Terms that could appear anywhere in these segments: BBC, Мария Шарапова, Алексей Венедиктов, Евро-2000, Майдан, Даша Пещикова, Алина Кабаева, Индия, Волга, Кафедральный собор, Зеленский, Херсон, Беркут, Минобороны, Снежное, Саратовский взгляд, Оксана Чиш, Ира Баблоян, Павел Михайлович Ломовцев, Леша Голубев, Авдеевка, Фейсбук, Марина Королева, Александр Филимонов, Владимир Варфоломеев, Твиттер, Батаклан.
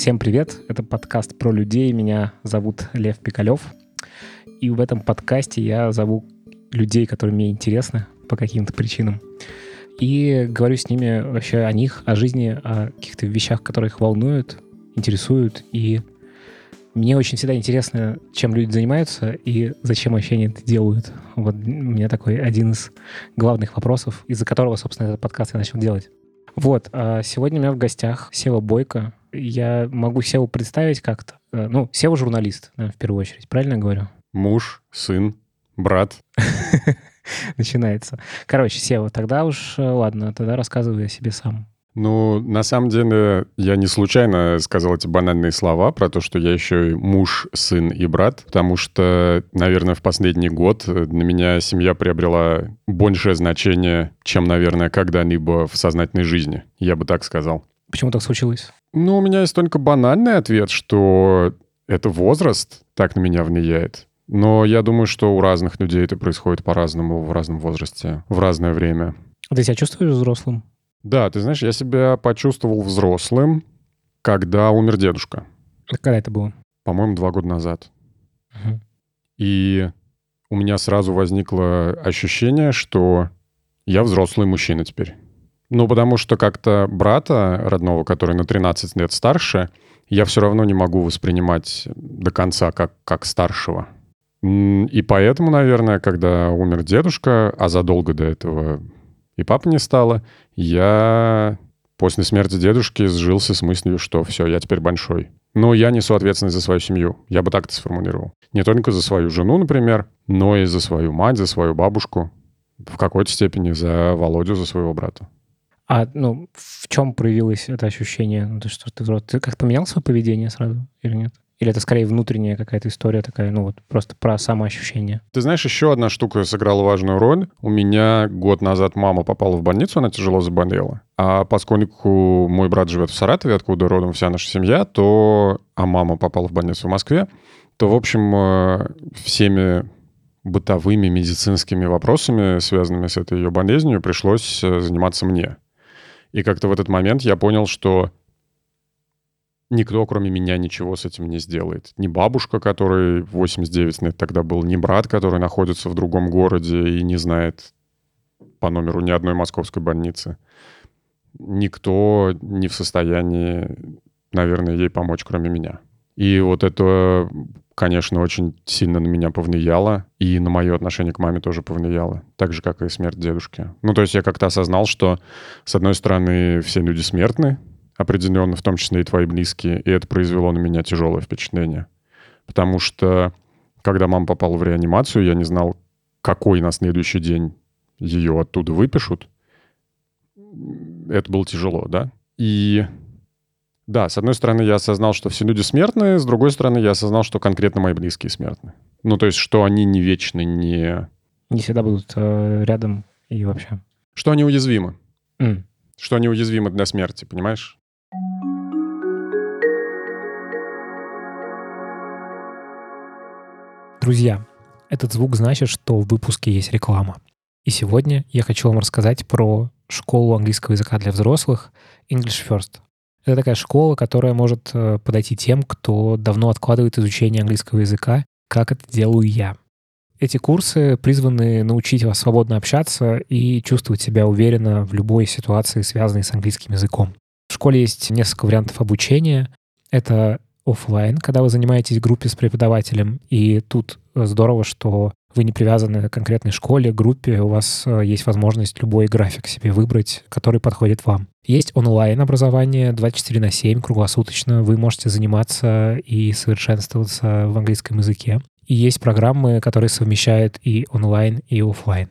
Всем привет, это подкаст «Про людей», меня зовут Лев Пикалев, и в этом подкасте я зову людей, которые мне интересны по каким-то причинам, и говорю с ними вообще о них, о жизни, о каких-то вещах, которые их волнуют, интересуют, и мне очень всегда интересно, чем люди занимаются и зачем вообще они это делают. Вот у меня такой один из главных вопросов, из-за которого, собственно, этот подкаст я начал делать. Вот, сегодня у меня в гостях Сева Бойко. Я могу Севу представить как-то. Ну, Сева журналист, в первую очередь, правильно я говорю? Муж, сын, брат. Начинается. Короче, Сева, тогда уж ладно, тогда рассказывай о себе сам. Ну, на самом деле, я не случайно сказал эти банальные слова про то, что я еще и муж, сын и брат, потому что, наверное, в последний год для меня семья приобрела большее значение, чем, наверное, когда-либо в сознательной жизни, я бы так сказал. Почему так случилось? Ну, у меня есть только банальный ответ, что это возраст так на меня влияет. Но я думаю, что у разных людей это происходит по-разному, в разном возрасте, в разное время. Ты себя чувствуешь взрослым? Да, ты знаешь, я себя почувствовал взрослым, когда умер дедушка. Когда это было? По-моему, 2 года назад. Угу. И у меня сразу возникло ощущение, что я взрослый мужчина теперь. Ну, потому что как-то брата родного, который на 13 лет старше, я все равно не могу воспринимать до конца как старшего. И поэтому, наверное, когда умер дедушка, а задолго до этого и папа не стало, я после смерти дедушки сжился с мыслью, что все, я теперь большой. Но я несу ответственность за свою семью. Я бы так это сформулировал. Не только за свою жену, например, но и за свою мать, за свою бабушку. В какой-то степени за Володю, за своего брата. А ну в чем проявилось это ощущение? Ну, что ты как-то поменял свое поведение сразу или нет? Или это скорее внутренняя какая-то история такая, ну вот просто про самоощущение? Ты знаешь, еще одна штука сыграла важную роль. У меня 1 год назад мама попала в больницу, она тяжело заболела. А поскольку мой брат живет в Саратове, откуда родом вся наша семья, а мама попала в больницу в Москве, то, в общем, всеми бытовыми медицинскими вопросами, связанными с этой ее болезнью, пришлось заниматься мне. И как-то в этот момент я понял, что никто, кроме меня, ничего с этим не сделает. Ни бабушка, которой 89 лет тогда был, ни брат, который находится в другом городе и не знает по номеру ни одной московской больницы. Никто не в состоянии, наверное, ей помочь, кроме меня. И вот это, конечно, очень сильно на меня повлияло. И на мое отношение к маме тоже повлияло. Так же, как и смерть дедушки. Ну, то есть я как-то осознал, что, с одной стороны, все люди смертны, определенно, в том числе и твои близкие, и это произвело на меня тяжелое впечатление. Потому что, когда мама попала в реанимацию, я не знал, какой на следующий день ее оттуда выпишут. Это было тяжело, да? И да, с одной стороны, я осознал, что все люди смертны, с другой стороны, я осознал, что конкретно мои близкие смертны. Ну, то есть, что они не вечны, не всегда будут рядом и вообще. Что они уязвимы. Что они уязвимы для смерти, понимаешь? Друзья, этот звук значит, что в выпуске есть реклама. И сегодня я хочу вам рассказать про школу английского языка для взрослых English First. Это такая школа, которая может подойти тем, кто давно откладывает изучение английского языка, как это делаю я. Эти курсы призваны научить вас свободно общаться и чувствовать себя уверенно в любой ситуации, связанной с английским языком. В школе есть несколько вариантов обучения. Это офлайн, когда вы занимаетесь в группе с преподавателем, и тут здорово, что вы не привязаны к конкретной школе, группе, у вас есть возможность любой график себе выбрать, который подходит вам. Есть онлайн-образование 24/7, круглосуточно, вы можете заниматься и совершенствоваться в английском языке. И есть программы, которые совмещают и онлайн, и офлайн.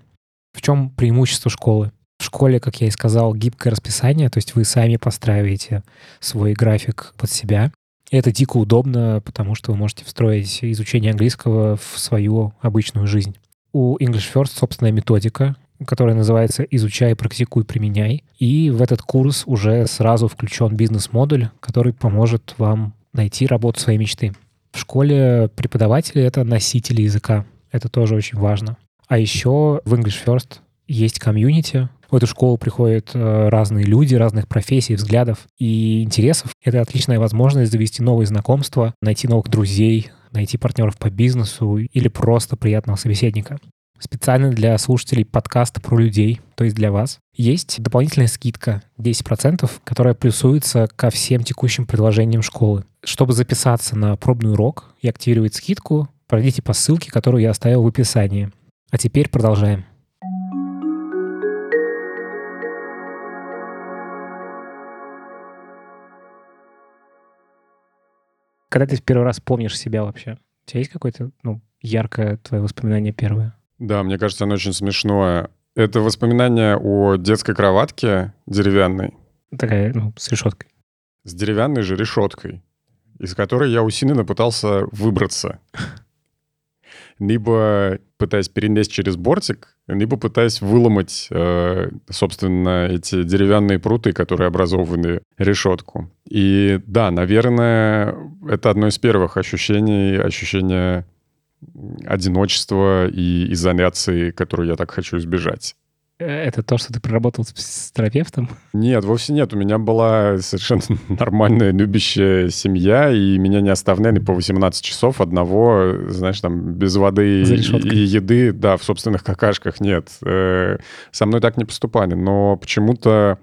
В чем преимущество школы? В школе, как я и сказал, гибкое расписание, то есть вы сами подстраиваете свой график под себя. И это дико удобно, потому что вы можете встроить изучение английского в свою обычную жизнь. У English First собственная методика, которая называется «Изучай, практикуй, применяй». И в этот курс уже сразу включен бизнес-модуль, который поможет вам найти работу своей мечты. В школе преподаватели — это носители языка. Это тоже очень важно. А еще в English First есть комьюнити, В эту школу приходят разные люди, разных профессий, взглядов и интересов. Это отличная возможность завести новые знакомства, найти новых друзей, найти партнеров по бизнесу или просто приятного собеседника. Специально для слушателей подкаста «Про людей», то есть для вас, есть дополнительная скидка 10%, которая плюсуется ко всем текущим предложениям школы. Чтобы записаться на пробный урок и активировать скидку, пройдите по ссылке, которую я оставил в описании. А теперь продолжаем. Когда ты в первый раз помнишь себя вообще? У тебя есть какое-то яркое твое воспоминание первое? Да, мне кажется, оно очень смешное. Это воспоминание о детской кроватке деревянной. Такая, с решеткой. С деревянной же решеткой, из которой я усиленно пытался выбраться. Либо пытаясь перелезть через бортик, либо пытаясь выломать, собственно, эти деревянные пруты, которые образовывали решетку. И да, наверное, это одно из первых ощущение одиночества и изоляции, которую я так хочу избежать. Это то, что ты проработал с терапевтом? Нет, вовсе нет. У меня была совершенно нормальная, любящая семья, и меня не оставляли по 18 часов одного, без воды и еды. Да, в собственных какашках нет. Со мной так не поступали. Но почему-то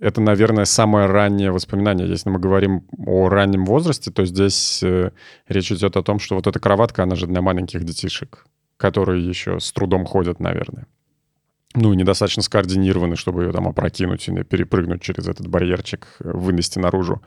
это, наверное, самое раннее воспоминание. Если мы говорим о раннем возрасте, то здесь речь идет о том, что вот эта кроватка, она же для маленьких детишек, которые еще с трудом ходят, наверное. Недостаточно скоординированы, чтобы ее там опрокинуть или перепрыгнуть через этот барьерчик, вынести наружу.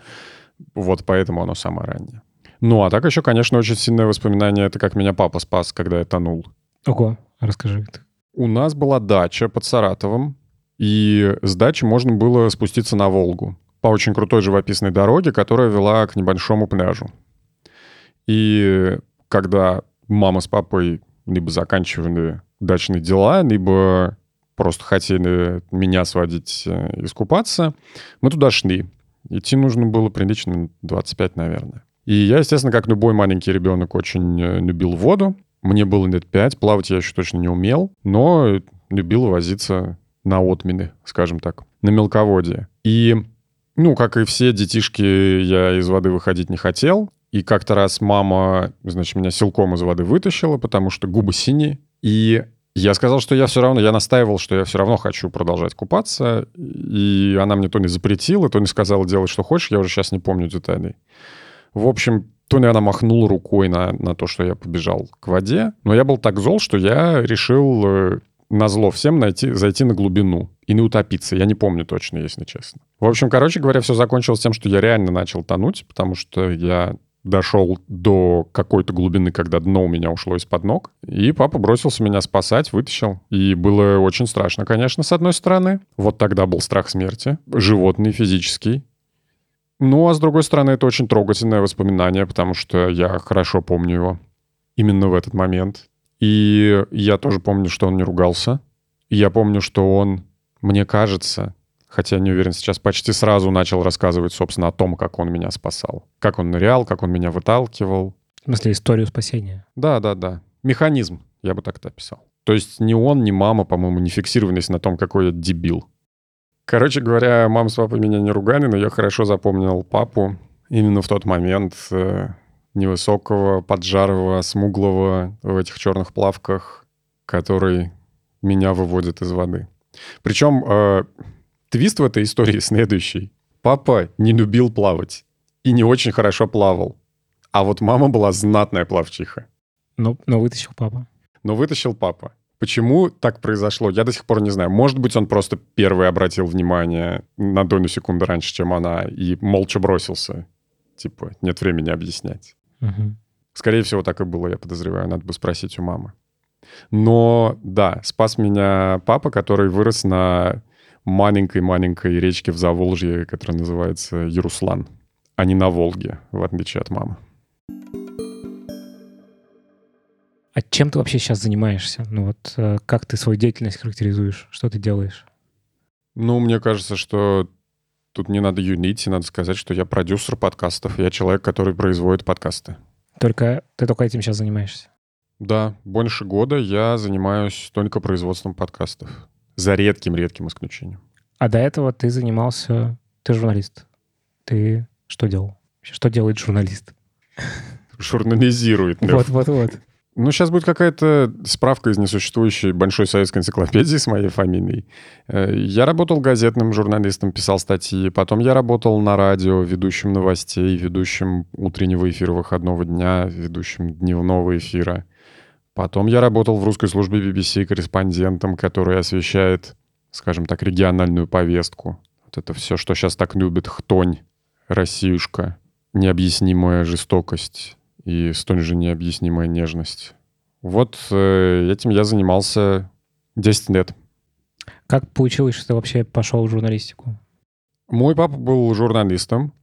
Вот поэтому оно самое раннее. А так еще, конечно, очень сильное воспоминание — это как меня папа спас, когда я тонул. Ого, расскажи. У нас была дача под Саратовом, и с дачи можно было спуститься на Волгу по очень крутой живописной дороге, которая вела к небольшому пляжу. И когда мама с папой либо заканчивали дачные дела, либо просто хотели меня сводить искупаться, мы туда шли. Идти нужно было прилично 25, наверное. И я, естественно, как любой маленький ребенок, очень любил воду. Мне было лет 5, плавать я еще точно не умел, но любил возиться на отмели, скажем так, на мелководье. И, как и все детишки, я из воды выходить не хотел. И как-то раз мама, меня силком из воды вытащила, потому что губы синие. И я сказал, что я настаивал, что я все равно хочу продолжать купаться. И она мне то не запретила, то не сказала делать, что хочешь. Я уже сейчас не помню деталей. В общем, то ли она махнула рукой на то, что я побежал к воде. Но я был так зол, что я решил назло всем зайти на глубину и не утопиться. Я не помню точно, если честно. В общем, все закончилось тем, что я реально начал тонуть, потому что я дошел до какой-то глубины, когда дно у меня ушло из-под ног. И папа бросился меня спасать, вытащил. И было очень страшно, конечно, с одной стороны. Вот тогда был страх смерти, животный, физический. А с другой стороны, это очень трогательное воспоминание, потому что я хорошо помню его именно в этот момент. И я тоже помню, что он не ругался. И я помню, что он, мне кажется, хотя я не уверен сейчас, почти сразу начал рассказывать, собственно, о том, как он меня спасал. Как он нырял, как он меня выталкивал. В смысле, историю спасения? Да. Механизм, я бы так-то описал. То есть ни он, ни мама, по-моему, не фиксировались на том, какой я дебил. Мама с папой меня не ругали, но я хорошо запомнил папу именно в тот момент невысокого, поджарого, смуглого в этих черных плавках, который меня выводит из воды. Причем... Твист в этой истории следующий. Папа не любил плавать и не очень хорошо плавал. А вот мама была знатная плавчиха. Но вытащил папа. Почему так произошло, я до сих пор не знаю. Может быть, он просто первый обратил внимание на долю секунды раньше, чем она, и молча бросился. Нет времени объяснять. Угу. Скорее всего, так и было, я подозреваю. Надо бы спросить у мамы. Но да, спас меня папа, который вырос на маленькой-маленькой речке в Заволжье, которая называется Еруслан, а не на Волге, в отличие от мамы. А чем ты вообще сейчас занимаешься? Как ты свою деятельность характеризуешь? Что ты делаешь? Мне кажется, что тут не надо юнить, и надо сказать, что я продюсер подкастов, я человек, который производит подкасты. Ты только этим сейчас занимаешься? Да, больше года я занимаюсь только производством подкастов. За редким-редким исключением. А до этого ты занимался... Ты журналист. Ты что делал? Что делает журналист? Журнализирует. Вот-вот-вот. Ну, сейчас будет какая-то справка из несуществующей большой советской энциклопедии с моей фамилией. Я работал газетным журналистом, писал статьи. Потом я работал на радио, ведущим новостей, ведущим утреннего эфира выходного дня, ведущим дневного эфира. Потом я работал в русской службе BBC корреспондентом, который освещает, скажем так, региональную повестку. Вот это все, что сейчас так любит хтонь, Россиюшка, необъяснимая жестокость и столь же необъяснимая нежность. Вот этим я занимался 10 лет. Как получилось, что ты вообще пошел в журналистику? Мой папа был журналистом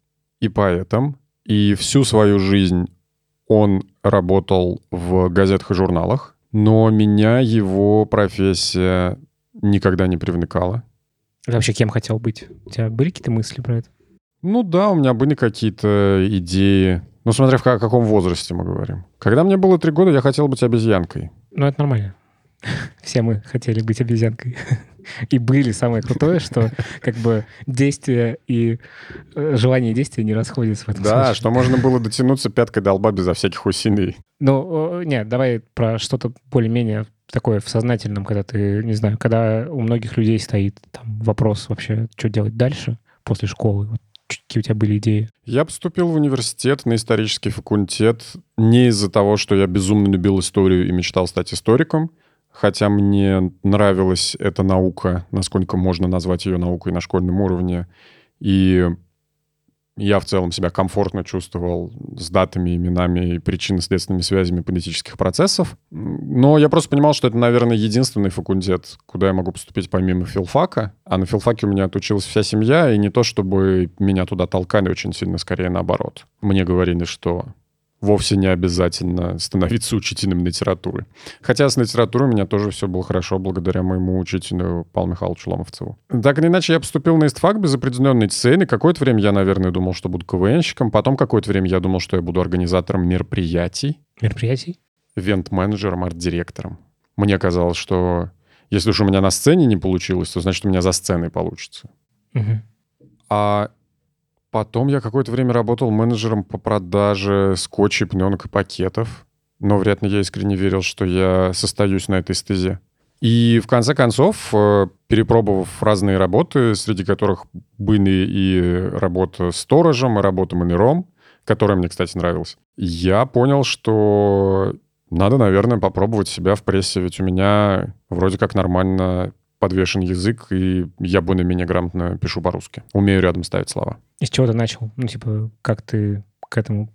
и поэтом, и всю свою жизнь он работал в газетах и журналах, но меня его профессия никогда не привлекала. Ты вообще кем хотел быть? У тебя были какие-то мысли про это? Ну да, у меня были какие-то идеи. Ну, смотря в каком возрасте мы говорим. Когда мне было 3 года, я хотел быть обезьянкой. Ну, это нормально. Все мы хотели быть обезьянкой. И были. Самое крутое, что как бы действия и желание действия не расходятся в этом случае. Да, что можно было дотянуться пяткой до лба безо всяких усилий. Ну, нет, давай про что-то более-менее такое в сознательном, когда ты, не знаю, когда у многих людей стоит там вопрос вообще, что делать дальше после школы. Вот какие у тебя были идеи? Я поступил в университет на исторический факультет не из-за того, что я безумно любил историю и мечтал стать историком, хотя мне нравилась эта наука, насколько можно назвать ее наукой на школьном уровне. И я в целом себя комфортно чувствовал с датами, именами и причинно-следственными связями политических процессов. Но я просто понимал, что это, наверное, единственный факультет, куда я могу поступить помимо филфака. А на филфаке у меня отучилась вся семья, и не то чтобы меня туда толкали очень сильно, скорее наоборот. Мне говорили, что вовсе не обязательно становиться учителем литературы. Хотя с литературой у меня тоже все было хорошо благодаря моему учителю Павлу Михайловичу Ломовцеву. Так или иначе, я поступил на истфак без определенной цели. Какое-то время я, наверное, думал, что буду КВНщиком. Потом какое-то время я думал, что я буду организатором мероприятий. Мероприятий? Ивент-менеджером, арт-директором. Мне казалось, что если уж у меня на сцене не получилось, то значит, у меня за сценой получится. Угу. А... Потом я какое-то время работал менеджером по продаже скотчей, пленок и пакетов. Но вряд ли я искренне верил, что я состоюсь на этой стезе. И в конце концов, перепробовав разные работы, среди которых были и работа сторожем, и работа маляром, которая мне, кстати, нравилась, я понял, что надо, наверное, попробовать себя в прессе, ведь у меня вроде как нормально... подвешен язык, и я более-менее грамотно пишу по-русски. Умею рядом ставить слова. Из чего ты начал? Ну, типа, как ты к этому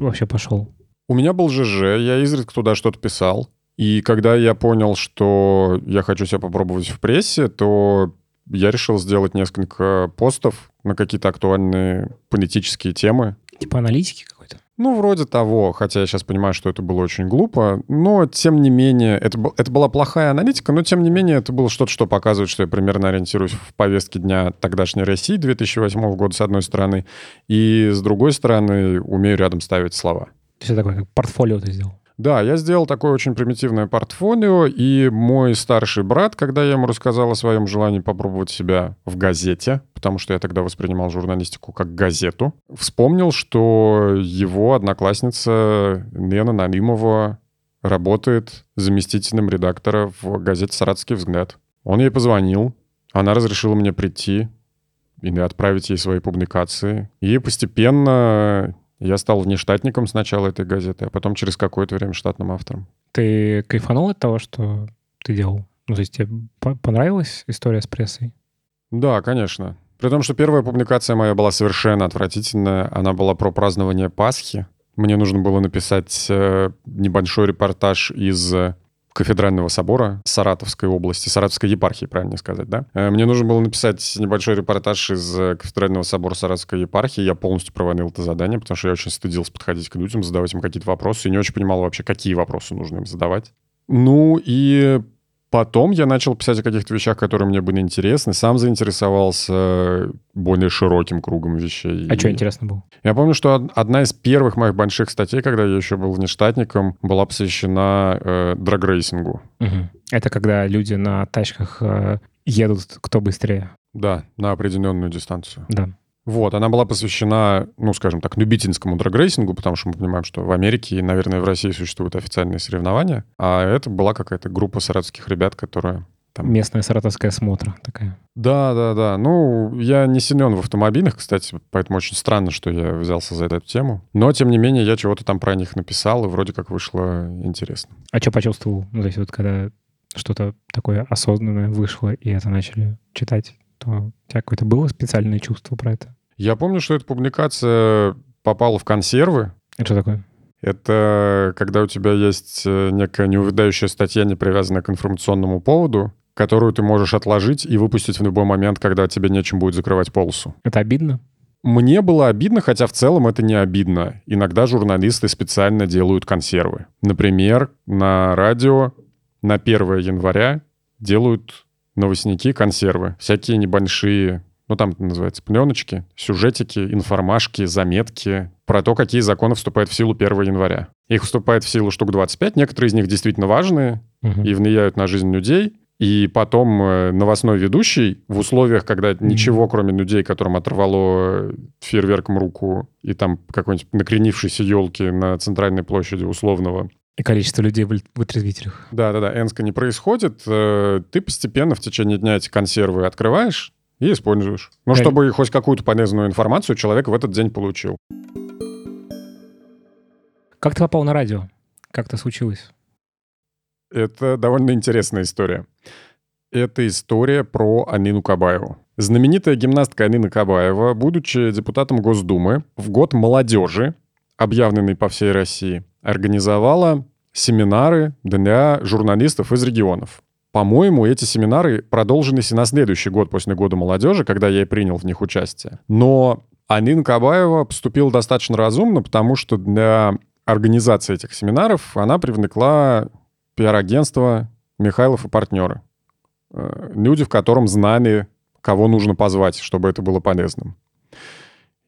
вообще пошел? У меня был ЖЖ, я изредка туда что-то писал. И когда я понял, что я хочу себя попробовать в прессе, то я решил сделать несколько постов на какие-то актуальные политические темы. Типа аналитики какой-то? Ну, вроде того, хотя я сейчас понимаю, что это было очень глупо, но, тем не менее, это была плохая аналитика, но, тем не менее, это было что-то, что показывает, что я примерно ориентируюсь в повестке дня тогдашней России 2008 года, с одной стороны, и, с другой стороны, умею рядом ставить слова. То есть это такое, как портфолио ты сделал? Да, я сделал такое очень примитивное портфолио, и мой старший брат, когда я ему рассказал о своем желании попробовать себя в газете, потому что я тогда воспринимал журналистику как газету, вспомнил, что его одноклассница Нена Налимова работает заместителем редактора в газете «Саратовский взгляд». Он ей позвонил, она разрешила мне прийти или отправить ей свои публикации, и постепенно... Я стал внештатником сначала этой газеты, а потом через какое-то время штатным автором. Ты кайфанул от того, что ты делал? Ну, то есть тебе понравилась история с прессой? Да, конечно. При том, что первая публикация моя была совершенно отвратительная. Она была про празднование Пасхи. Мне нужно было написать небольшой репортаж из Кафедрального собора Саратовской области, Саратовской епархии, правильно сказать, да? Мне нужно было написать небольшой репортаж из Кафедрального собора Саратовской епархии. Я полностью провалил это задание, потому что я очень стыдился подходить к людям, задавать им какие-то вопросы, и не очень понимал вообще, какие вопросы нужно им задавать. Ну и Потом я начал писать о каких-то вещах, которые мне были интересны. Сам заинтересовался более широким кругом вещей. А что интересно было? Я помню, что одна из первых моих больших статей, когда я еще был внештатником, была посвящена драгрейсингу. Угу. Это когда люди на тачках едут кто быстрее. Да, на определенную дистанцию. Да. Вот, она была посвящена, ну, скажем так, любительскому драгрейсингу, потому что мы понимаем, что в Америке и, наверное, в России существуют официальные соревнования, а это была какая-то группа саратовских ребят, которая там... Местная саратовская смотра такая. Да. Ну, я не силен в автомобилях, кстати, поэтому очень странно, что я взялся за эту тему. Но, тем не менее, я чего-то там про них написал, и вроде как вышло интересно. А что почувствовал? Ну, то есть вот когда что-то такое осознанное вышло, и это начали читать, то у тебя какое-то было специальное чувство про это? Я помню, что эта публикация попала в консервы. Это что такое? Это когда у тебя есть некая неувядающая статья, не привязанная к информационному поводу, которую ты можешь отложить и выпустить в любой момент, когда тебе нечем будет закрывать полосу. Это обидно? Мне было обидно, хотя в целом это не обидно. Иногда журналисты специально делают консервы. Например, на радио на 1 января делают новостники, консервы. Всякие небольшие... Ну, там это называется пленочки, сюжетики, информашки, заметки про то, какие законы вступают в силу 1 января. Их вступает в силу штук 25, некоторые из них действительно важные и влияют на жизнь людей. И потом новостной ведущий в условиях, когда ничего, кроме людей, которым оторвало фейерверком руку, и там какой-нибудь накренившейся елки на центральной площади условного... И количество людей в отрезвителях. Да, Энска не происходит. Ты постепенно в течение дня эти консервы открываешь, и используешь. Ну, чтобы хоть какую-то полезную информацию человек в этот день получил. Как ты попал на радио? Как это случилось? Это довольно интересная история. Это история про Алину Кабаеву. Знаменитая гимнастка Алина Кабаева, будучи депутатом Госдумы, в год молодежи, объявленный по всей России, организовала семинары для журналистов из регионов. По-моему, эти семинары продолжились и на следующий год после Года молодежи, когда я и принял в них участие. Но Алина Кабаева поступила достаточно разумно, потому что для организации этих семинаров она привлекла пиар-агентство «Михайлов и партнеры». Люди, в котором знали, кого нужно позвать, чтобы это было полезным.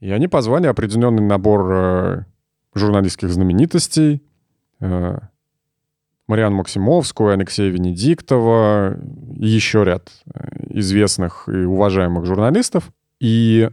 И они позвали определенный набор журналистских знаменитостей, Марианну Максимовскую, Алексея Венедиктова и еще ряд известных и уважаемых журналистов. И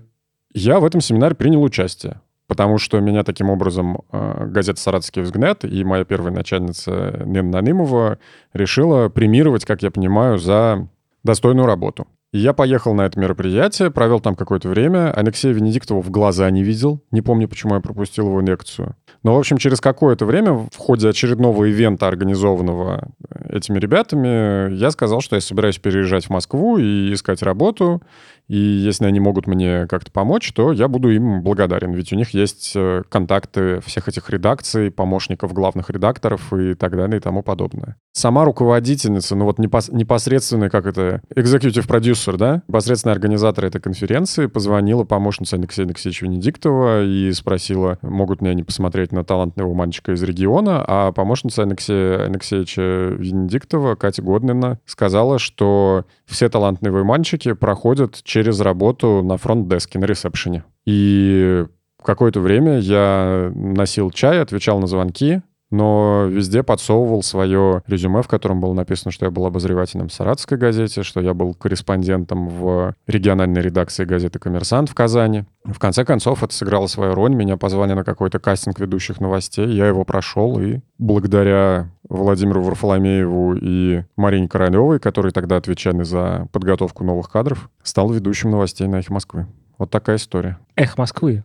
я в этом семинаре принял участие, потому что меня таким образом газета «Саратовский взгляд» и моя первая начальница Нена Налимова решила премировать, как я понимаю, за достойную работу. И я поехал на это мероприятие, провел там какое-то время. Алексея Венедиктова в глаза не видел. Не помню, почему я пропустил его лекцию. Но, в общем, через какое-то время, в ходе очередного ивента, организованного этими ребятами, я сказал, что я собираюсь переезжать в Москву и искать работу. И если они могут мне как-то помочь, то я буду им благодарен. Ведь у них есть контакты всех этих редакций, помощников главных редакторов и так далее и тому подобное. Сама руководительница, ну вот непосредственный, как это, executive producer, да, непосредственный организатор этой конференции позвонила помощница Алексея Алексеевича Венедиктова и спросила, могут ли они посмотреть на талантливого мальчика из региона. А помощница Алексея Алексеевича Венедиктова, Катя Годнина, сказала, что все талантливые мальчики проходят через работу на фронт-деске, на ресепшене. И какое-то время я носил чай, отвечал на звонки, но везде подсовывал свое резюме, в котором было написано, что я был обозревателем в «Саратовской газете», что я был корреспондентом в региональной редакции газеты «Коммерсант» в Казани. В конце концов, это сыграло свою роль. Меня позвали на какой-то кастинг ведущих новостей. Я его прошел, и благодаря Владимиру Варфоломееву и Марине Королевой, которые тогда отвечали за подготовку новых кадров, стал ведущим новостей на «Эхо Москвы». Вот такая история. «Эхо Москвы»?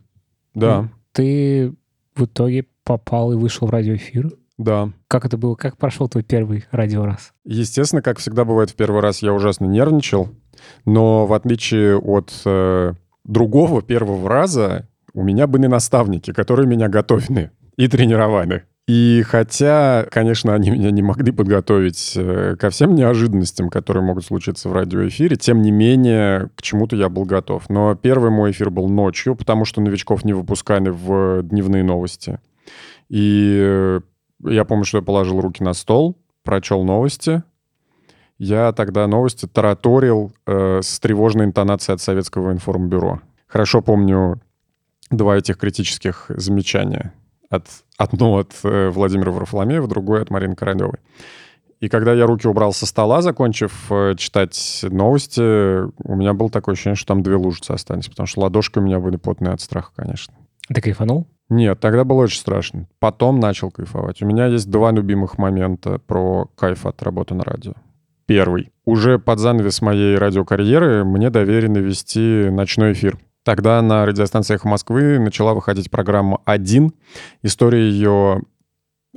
Да. Ты в итоге попал и вышел в радиоэфир? Да. Как это было? Как прошел твой первый радиораз? Естественно, как всегда бывает, в первый раз я ужасно нервничал, но в отличие от другого первого раза у меня были наставники, которые меня готовили и тренировали. И хотя, конечно, они меня не могли подготовить ко всем неожиданностям, которые могут случиться в радиоэфире, тем не менее, к чему-то я был готов. Но первый мой эфир был ночью, потому что новичков не выпускали в дневные новости. И я помню, что я положил руки на стол, прочел новости Я тогда новости тараторил с тревожной интонацией от Советского информбюро. Хорошо помню два этих критических замечания. Одно от Владимира Варфоломеева, другое от Марины Королевой. И когда я руки убрал со стола, закончив читать новости, у меня было такое ощущение, что там две лужицы останется, потому что ладошки у меня были потные от страха, конечно. Ты кайфанул? Нет, тогда было очень страшно. Потом начал кайфовать. У меня есть два любимых момента про кайф от работы на радио. Первый. Уже под занавес моей радиокарьеры мне доверено вести ночной эфир. Тогда на радиостанции «Эхо Москвы» начала выходить программа «Один». История ее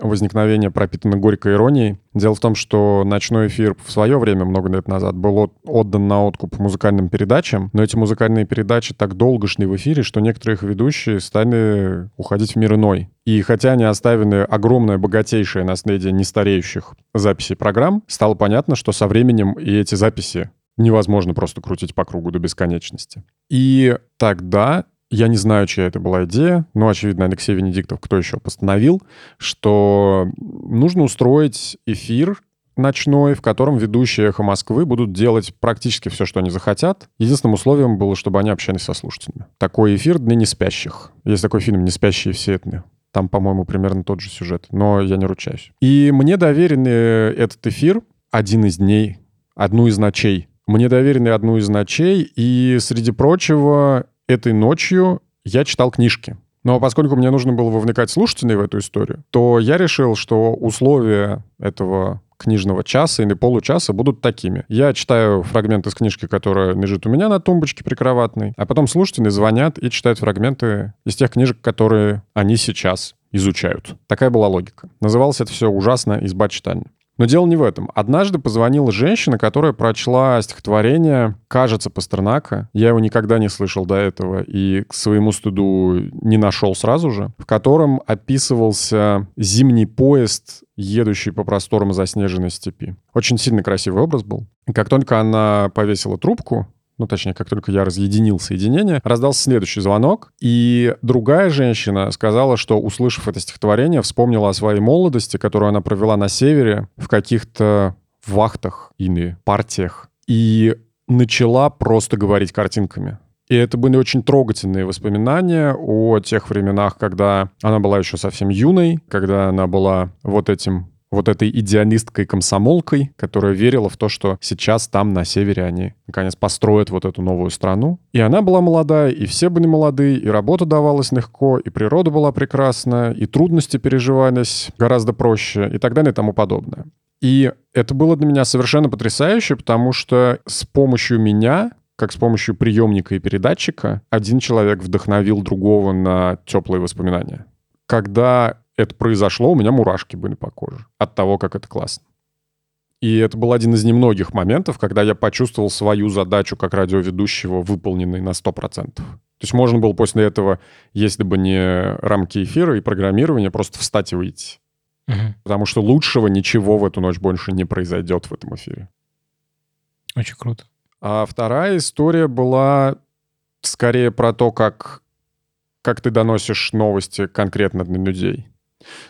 возникновение пропитано горькой иронией. Дело в том, что ночной эфир в свое время, много лет назад, был отдан на откуп музыкальным передачам, но эти музыкальные передачи так долго шли в эфире, что некоторые их ведущие стали уходить в мир иной. И хотя они оставили огромное, богатейшее наследие нестареющих записей программ, стало понятно, что со временем и эти записи невозможно просто крутить по кругу до бесконечности. И тогда... Я не знаю, чья это была идея, но, очевидно, Алексей Венедиктов, кто еще постановил, что нужно устроить эфир ночной, в котором ведущие «Эхо Москвы» будут делать практически все, что они захотят. Единственным условием было, чтобы они общались со слушателями. Такой эфир для неспящих. Есть такой фильм «Неспящие в Сиэтле». Там, по-моему, примерно тот же сюжет, но я не ручаюсь. И мне доверен этот эфир, один из дней, одну из ночей. Мне доверены одну из ночей, и, среди прочего... Этой ночью я читал книжки. Но поскольку мне нужно было вовлекать слушателей в эту историю, то я решил, что условия этого книжного часа или получаса будут такими. Я читаю фрагмент из книжки, которая лежит у меня на тумбочке прикроватной, а потом слушатели звонят и читают фрагменты из тех книжек, которые они сейчас изучают. Такая была логика. Называлось это все ужасно «Изба читания». Но дело не в этом. Однажды позвонила женщина, которая прочла стихотворение, кажется, Пастернака. Я его никогда не слышал до этого и к своему стыду не нашел сразу же, в котором описывался зимний поезд, едущий по просторам заснеженной степи. Очень сильно красивый образ был. И как только она повесила трубку, ну, точнее, как только я разъединил соединение, раздался следующий звонок, и другая женщина сказала, что, услышав это стихотворение, вспомнила о своей молодости, которую она провела на севере в каких-то вахтах или партиях, и начала просто говорить картинками. И это были очень трогательные воспоминания о тех временах, когда она была еще совсем юной, когда она была вот этой идеалисткой-комсомолкой, которая верила в то, что сейчас там, на севере, они, наконец, построят вот эту новую страну. И она была молодая, и все были молодые, и работа давалась легко, и природа была прекрасна, и трудности переживались гораздо проще, и так далее, и тому подобное. И это было для меня совершенно потрясающе, потому что с помощью меня, как с помощью приемника и передатчика, один человек вдохновил другого на теплые воспоминания. Когда... это произошло, у меня мурашки были по коже от того, как это классно. И это был один из немногих моментов, когда я почувствовал свою задачу как радиоведущего, выполненной на 100%. То есть можно было после этого, если бы не рамки эфира и программирование, просто встать и выйти. Угу. Потому что лучшего ничего в эту ночь больше не произойдет в этом эфире. Очень круто. А вторая история была скорее про то, как ты доносишь новости конкретно для людей.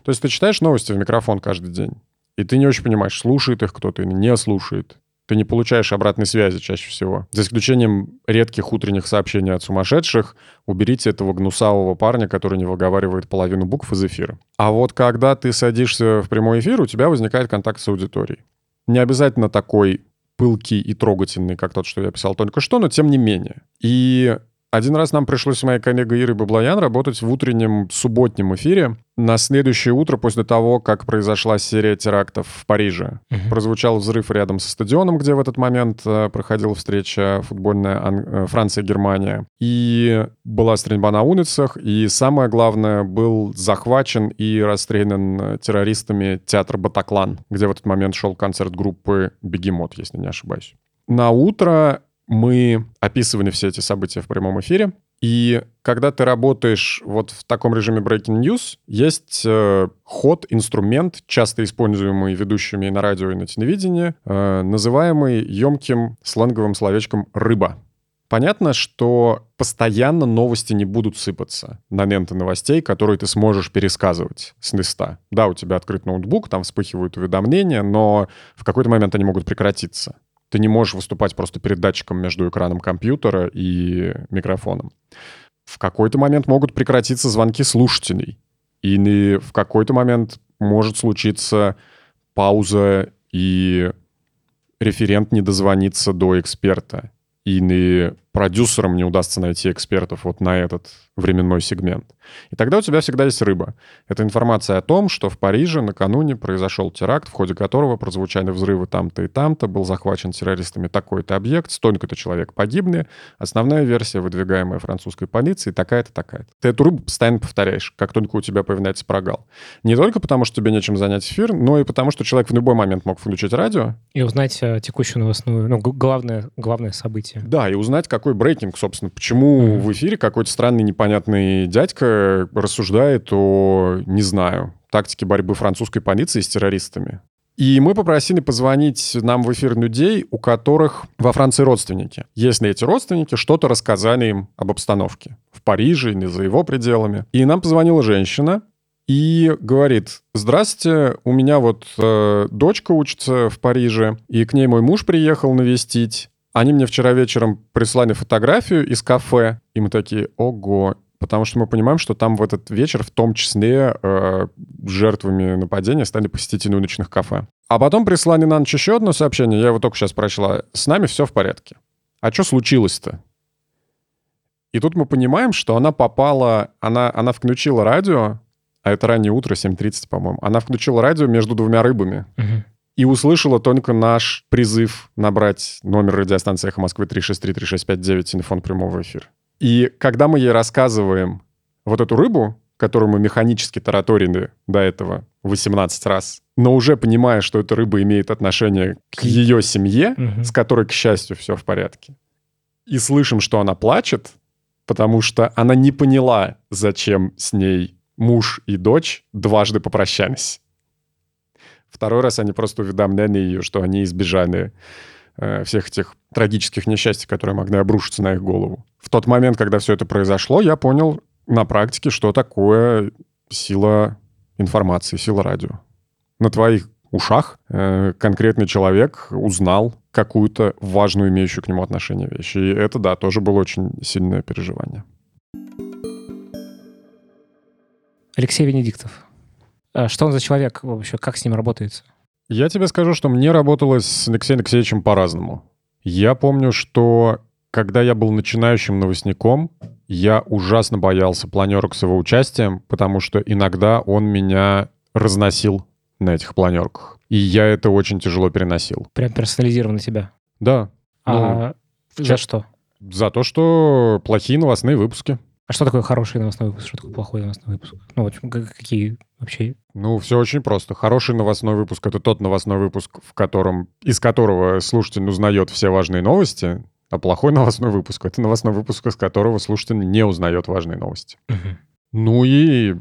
То есть ты читаешь новости в микрофон каждый день, и ты не очень понимаешь, слушает их кто-то или не слушает. Ты не получаешь обратной связи чаще всего. За исключением редких утренних сообщений от сумасшедших, уберите этого гнусавого парня, который не выговаривает половину букв из эфира. А вот когда ты садишься в прямой эфир, у тебя возникает контакт с аудиторией. Не обязательно такой пылкий и трогательный, как тот, что я писал только что, но тем не менее. И... один раз нам пришлось с моей коллегой Ирой Баблоян работать в утреннем субботнем эфире на следующее утро после того, как произошла серия терактов в Париже. Угу. Прозвучал взрыв рядом со стадионом, где в этот момент проходила встреча футбольная Франция-Германия. И была стрельба на улицах, и самое главное, был захвачен и расстрелян террористами театр «Батаклан», где в этот момент шел концерт группы «Бегемот», если не ошибаюсь. На утро... мы описывали все эти события в прямом эфире. И когда ты работаешь вот в таком режиме breaking news, есть ход, инструмент, часто используемый ведущими на радио и на телевидении, называемый емким сленговым словечком «рыба». Понятно, что постоянно новости не будут сыпаться на ленты новостей, которые ты сможешь пересказывать с листа. Да, у тебя открыт ноутбук, там вспыхивают уведомления, но в какой-то момент они могут прекратиться. Ты не можешь выступать просто перед датчиком между экраном компьютера и микрофоном. В какой-то момент могут прекратиться звонки слушателей. Или в какой-то момент может случиться пауза, и референт не дозвонится до эксперта. Или продюсерам не удастся найти экспертов вот на этот временной сегмент. И тогда у тебя всегда есть рыба. Это информация о том, что в Париже накануне произошел теракт, в ходе которого прозвучали взрывы там-то и там-то, был захвачен террористами такой-то объект, столько-то человек погибли, основная версия, выдвигаемая французской полицией, такая-то, такая-то. Ты эту рыбу постоянно повторяешь, как только у тебя появляется прогал. Не только потому, что тебе нечем занять эфир, но и потому, что человек в любой момент мог включить радио. И узнать текущую новостную, главное событие. Да, и узнать, какой брейкинг, собственно. Почему в эфире какой-то странный непонятный дядька рассуждает о, не знаю, тактике борьбы французской полиции с террористами. И мы попросили позвонить нам в эфир людей, у которых во Франции родственники. Если эти родственники что-то рассказали им об обстановке в Париже или за его пределами. И нам позвонила женщина и говорит: «Здравствуйте, у меня вот дочка учится в Париже, и к ней мой муж приехал навестить. Они мне вчера вечером прислали фотографию из кафе». И мы такие: ого. Потому что мы понимаем, что там в этот вечер в том числе жертвами нападения стали посетители уличных кафе. А потом прислали на ночь еще одно сообщение. Я его только сейчас прочла. «С нами все в порядке». А что случилось-то? И тут мы понимаем, что она попала... Она включила радио. А это раннее утро, 7:30, по-моему. Она включила радио между двумя рыбами. Угу. И услышала только наш призыв набрать номер радиостанции «Эхо Москвы» 363-3659, телефон прямого эфира. И когда мы ей рассказываем вот эту рыбу, которую мы механически тараторили до этого 18 раз, но уже понимая, что эта рыба имеет отношение к ее семье, с которой, к счастью, все в порядке, и слышим, что она плачет, потому что она не поняла, зачем с ней муж и дочь дважды попрощались. Второй раз они просто уведомляли ее, что они избежали всех этих трагических несчастий, которые могли обрушиться на их голову. В тот момент, когда все это произошло, я понял на практике, что такое сила информации, сила радио. На твоих ушах конкретный человек узнал какую-то важную, имеющую к нему отношение вещь. И это, да, тоже было очень сильное переживание. Алексей Венедиктов. Что он за человек вообще? Как с ним работается? Я тебе скажу, что мне работалось с Алексеем Алексеевичем по-разному. Я помню, что когда я был начинающим новостником, я ужасно боялся планерок с его участием, потому что иногда он меня разносил на этих планерках. И я это очень тяжело переносил. Прям персонализированно тебя? Да. За что? За то, что плохие новостные выпуски. А что такое хороший новостной выпуск? Что такое плохой новостной выпуск? Ну, в общем, какие вообще? Ну, все очень просто. Хороший новостной выпуск — это тот новостной выпуск, из которого слушатель узнает все важные новости, а плохой новостной выпуск — это новостной выпуск, из которого слушатель не узнает важные новости. Ну и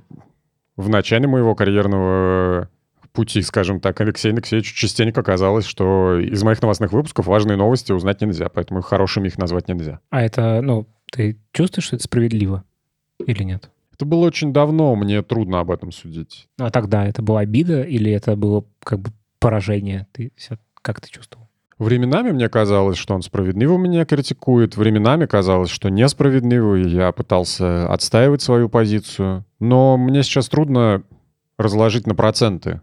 в начале моего карьерного пути, скажем так, Алексею Алексеевичу частенько казалось, что из моих новостных выпусков важные новости узнать нельзя, поэтому хорошими их назвать нельзя. А это, ты чувствуешь, что это справедливо или нет? Это было очень давно, мне трудно об этом судить. А тогда это была обида или это было как бы поражение? Как ты чувствовал? Временами мне казалось, что он справедливо меня критикует, временами казалось, что несправедливо, и я пытался отстаивать свою позицию. Но мне сейчас трудно разложить на проценты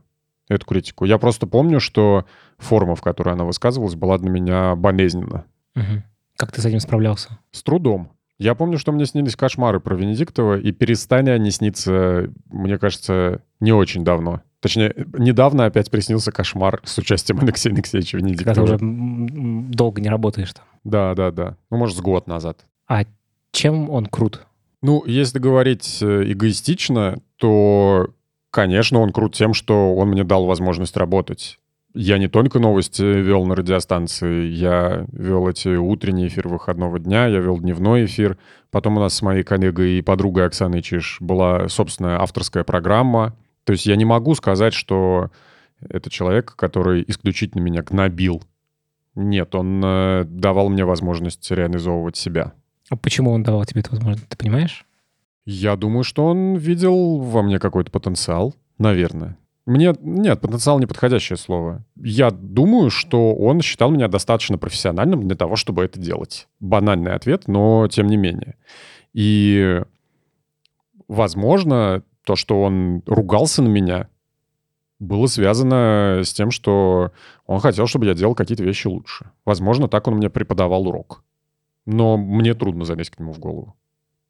эту критику. Я просто помню, что форма, в которой она высказывалась, была для меня болезненна. Угу. Как ты с этим справлялся? С трудом. Я помню, что мне снились кошмары про Венедиктова, и перестали они сниться, мне кажется, не очень давно. Точнее, недавно опять приснился кошмар с участием Алексея Алексеевича Венедиктова. Когда ты уже долго не работаешь там. Да. Может, с год назад. А чем он крут? Если говорить эгоистично, то, конечно, он крут тем, что он мне дал возможность работать. Я не только новости вел на радиостанции, я вел эти утренний эфир выходного дня, я вел дневной эфир. Потом у нас с моей коллегой и подругой Оксаной Чиш была собственная авторская программа. То есть я не могу сказать, что это человек, который исключительно меня гнобил Нет, он давал мне возможность реализовывать себя. А почему он давал тебе эту возможность, ты понимаешь? Я думаю, что он видел во мне какой-то потенциал, наверное. Мне... Нет, потенциал — неподходящее слово. Я думаю, что он считал меня достаточно профессиональным для того, чтобы это делать. Банальный ответ, но тем не менее. И, возможно, то, что он ругался на меня, было связано с тем, что он хотел, чтобы я делал какие-то вещи лучше. Возможно, так он мне преподавал урок. Но мне трудно залезть к нему в голову,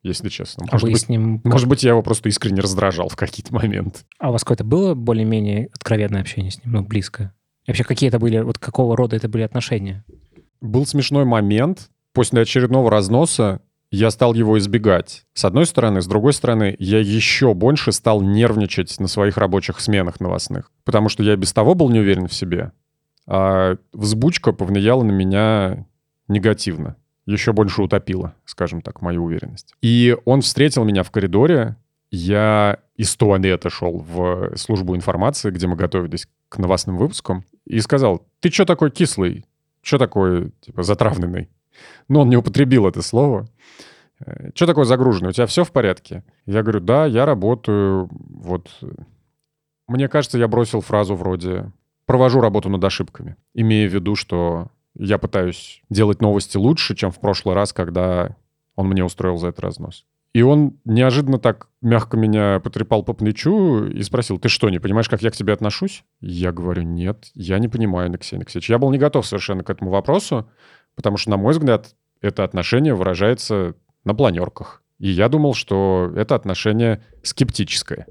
если честно. Может быть, я его просто искренне раздражал в какие-то моменты. А у вас какое-то было более-менее откровенное общение с ним, ну, близко? И вообще, какие это были, вот какого рода это были отношения? Был смешной момент. После очередного разноса я стал его избегать. С одной стороны. С другой стороны, я еще больше стал нервничать на своих рабочих сменах новостных. Потому что я без того был не уверен в себе. А взбучка повлияла на меня негативно. Еще больше утопила, скажем так, мою уверенность. И он встретил меня в коридоре. Я из туалета шел в службу информации, где мы готовились к новостным выпускам. И сказал: ты че такой кислый? Че такой, типа, затравленный? Но он не употребил это слово. Что такое загруженный? У тебя все в порядке? Я говорю: да, я работаю. Вот. Мне кажется, я бросил фразу вроде «провожу работу над ошибками», имея в виду, что я пытаюсь делать новости лучше, чем в прошлый раз, когда он мне устроил за этот разнос. И он неожиданно так мягко меня потрепал по плечу и спросил: ты что, не понимаешь, как я к тебе отношусь? Я говорю: нет, я не понимаю, Алексей Алексеевич. Я был не готов совершенно к этому вопросу, потому что, на мой взгляд, это отношение выражается на планерках. И я думал, что это отношение скептическое.